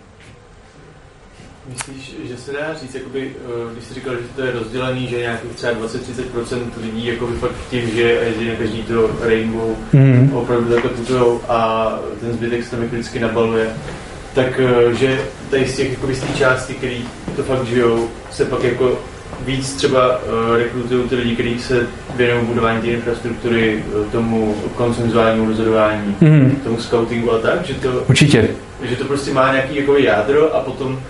Myslíš, že se dá říct, jakoby, když jsi říkal, že to je rozdělený, že nějakých třeba dvacet až třicet procent lidí jakoby fakt tím, že jezdí na každý to Rainbow, mm. opravdu takhle putujou a ten zbytek se tam jako vždycky nabaluje, tak že tady z těch jakoby, z té části, který to fakt žijou, se pak jako víc třeba rekrutují ty lidi, kteří se věnují budování té infrastruktury, tomu konsenzuálnímu rozhodování, mm. tomu scoutingu a tak, že to, určitě. Že to prostě má nějaký jako jádro a potom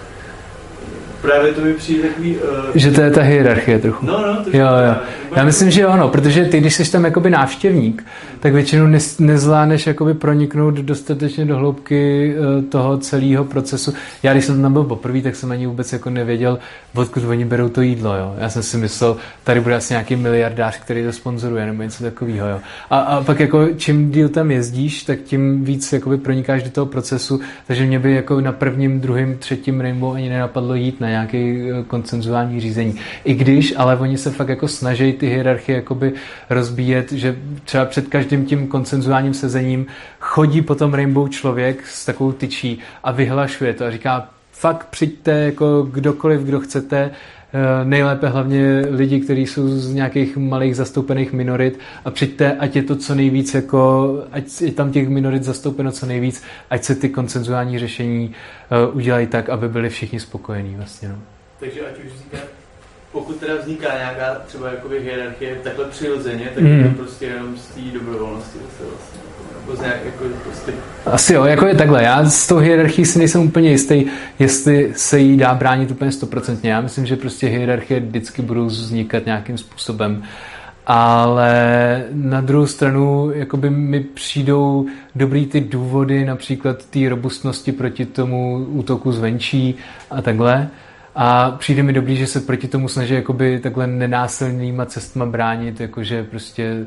právě to mi přijde takový... Uh, že to je ta hierarchie trochu. No, no. To jo, jo. Já myslím, že ano, protože ty, když jsi tam jakoby návštěvník, tak většinou nez, nezvládneš jakoby proniknout dostatečně do hloubky uh, toho celého procesu. Já, když jsem tam byl poprvé, tak jsem ani vůbec jako nevěděl, odkud oni berou to jídlo, jo. Já jsem si myslel, tady bude asi nějaký miliardář, který to sponzoruje, nebo něco takového, jo. A, a pak jako čím díl tam jezdíš, tak tím víc jakoby pronikáš do toho procesu, takže mě by jako na prvním, druhým, třetím Rainbow ani nenapadlo jít na nějaký konsenzuální řízení. I když, ale oni se fakt jako snaží ty hierarchie jakoby rozbíjet, že třeba před každým tím konsenzuálním sezením chodí potom Rainbow člověk s takovou tyčí a vyhlašuje to a říká, fakt přijďte jako kdokoliv, kdo chcete, nejlépe hlavně lidi, kteří jsou z nějakých malých zastoupených minorit a přijďte, ať je to co nejvíc, jako, ať je tam těch minorit zastoupeno co nejvíc, ať se ty konsenzuální řešení uh, udělají tak, aby byli všichni spokojení vlastně. No. Takže ať už říká pokud teda vzniká nějaká třeba jakoby hierarchie takhle přirozeně, tak mm. to prostě jenom z té dobrovolnosti se vlastně jako, nějak, jako prostě... Asi jo, jako je takhle. Já s tou hierarchií si nejsem úplně jistý, jestli se jí dá bránit úplně stoprocentně. Já myslím, že prostě hierarchie vždycky budou vznikat nějakým způsobem. Ale na druhou stranu jakoby mi přijdou dobrý ty důvody, například té robustnosti proti tomu útoku zvenčí a takhle. A přijde mi dobrý, že se proti tomu snaží jakoby takhle nenásilnýma cestma bránit, jakože prostě,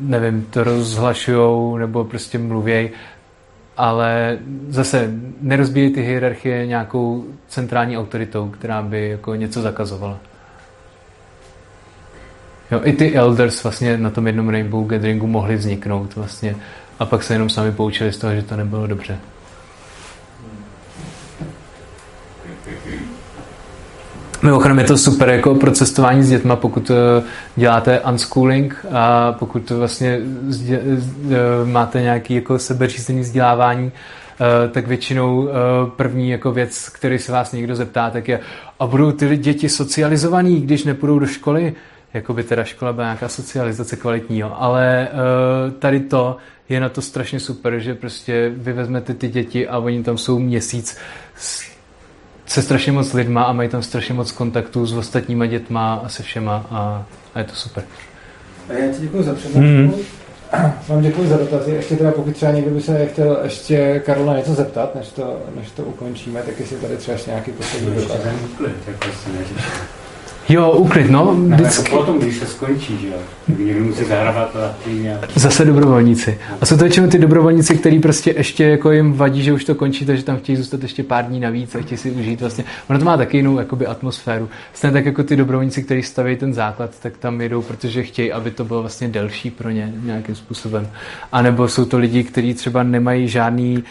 nevím, to rozhlašujou nebo prostě mluvěj. Ale zase nerozbíjí ty hierarchie nějakou centrální autoritou, která by jako něco zakazovala. Jo, i ty Elders vlastně na tom jednom Rainbow Gatheringu mohli vzniknout vlastně a pak se jenom sami poučili z toho, že to nebylo dobře. Mimochodem je to super jako pro cestování s dětma, pokud děláte unschooling a pokud vlastně máte nějaké jako sebeřízení vzdělávání, tak většinou první jako věc, který se vás někdo zeptá, tak je a budou ty děti socializovaný, když nepůjdou do školy? Jakoby teda škola byla nějaká socializace kvalitní, jo. Ale e, tady to je na to strašně super, že prostě vy vezmete ty děti a oni tam jsou měsíc s, se strašně moc lidma a mají tam strašně moc kontaktů s ostatníma dětma a se všema a, a je to super. Já ti děkuji za přednášku. Mm. Vám děkuji za dotazy. Ještě teda pokud třeba někdo by se chtěl ještě Karla něco zeptat, než to, než to ukončíme, tak jestli tady třeba nějaký poslední dotaz. Jo, uklid, no, vždycky. No, potom, když se skončí, že jo, tak někdo musí zahrabat a týdě. Zase dobrovolníci. A jsou to většinou ty dobrovolníci, který prostě ještě jako jim vadí, že už to končí, takže tam chtějí zůstat ještě pár dní navíc a chtějí si užít vlastně. Ono to má taky jinou jakoby atmosféru. Stejně tak jako ty dobrovolníci, kteří staví ten základ, tak tam jedou, protože chtějí, aby to bylo vlastně delší pro ně nějakým způsobem. A nebo jsou to lidi, kteří třeba nemají žádný,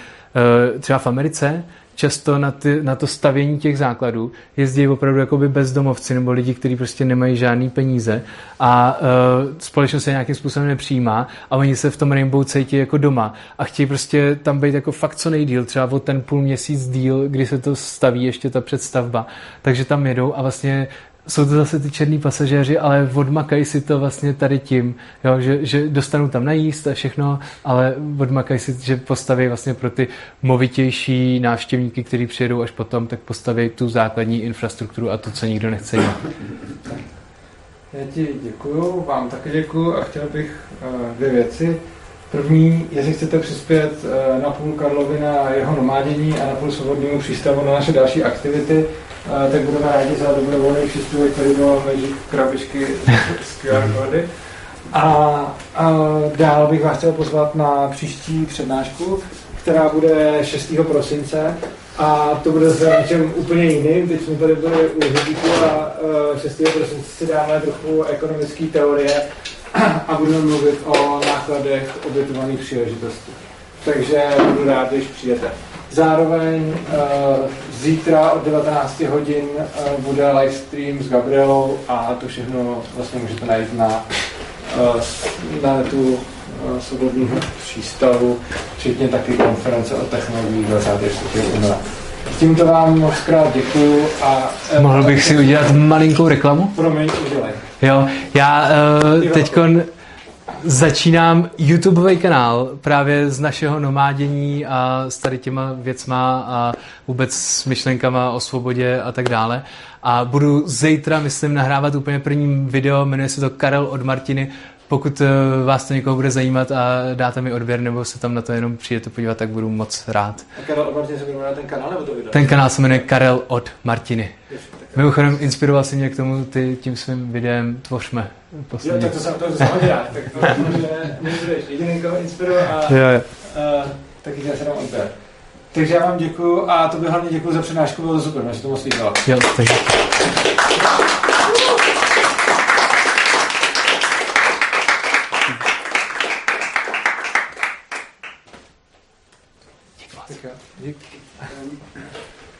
třeba v Americe, často na, ty, na to stavění těch základů jezdí opravdu jakoby bezdomovci nebo lidi, kteří prostě nemají žádný peníze a uh, společnost se nějakým způsobem nepřijímá a oni se v tom Rainbow cítí jako doma a chtějí prostě tam být jako fakt co nejdýl, třeba o ten půl měsíc díl, kdy se to staví ještě ta představba, takže tam jedou a vlastně jsou to zase ty černí pasažéři, ale odmakají si to vlastně tady tím, jo, že, že dostanou tam najíst a všechno, ale odmakají si, že postaví vlastně pro ty movitější návštěvníky, kteří přijedou až potom, tak postaví tu základní infrastrukturu a to, co nikdo nechce dělat. Já ti děkuju, vám taky děkuju a chtěl bych dvě věci. První, jestli chcete přispět na půl Karlovi na jeho nomádění a na půl svobodnému přístavu na naše další aktivity, tak budeme rádi za dobrovolný přístup, který bylo magic krabičky z Q R kódy. A, a dál bych vás chtěl pozvat na příští přednášku, která bude šestého prosince. A to bude zase něčem úplně jiným. Teď jsme tady byli u hudíku a šestého prosince si dáme trochu ekonomické teorie a budeme mluvit o nákladech obětovaných příležitostí. Takže budu rád, když přijdete. Zároveň zítra od devatenácti hodin bude livestream s Gabrielou a to všechno vlastně můžete najít na, na tu svobodného přístavu, včetně taky konference o technologiích dvacátého čtvrtého února. Tímto vám moc krát děkuju a... Mohl bych si udělat malinkou reklamu? Promiň, udělej. Jo, já uh, teďkon... Začínám YouTubeový kanál právě z našeho nomádění a s tady těma věcma a vůbec s myšlenkama o svobodě a tak dále. A budu zítra, myslím, nahrávat úplně první video, jmenuje se to Karel od Martiny. Pokud vás to někoho bude zajímat a dáte mi odběr nebo se tam na to jenom přijete podívat, tak budu moc rád. A Karel od Martiny se jmenuje ten kanál nebo to video? Ten kanál se jmenuje Karel od Martiny. Mimochodem inspiroval si mě k tomu ty, tím svým videem Tvořme. Poslední. Jo, tak to jsem to samozřejmě rád, tak to můžeš jediný, koho inspiruji a, a taky já se dám odběr. Takže já vám děkuju a tobě hlavně děkuju za přednášku, bylo super, mě se to moc líbilo. Jo, takže. Děkuji. Děkuji.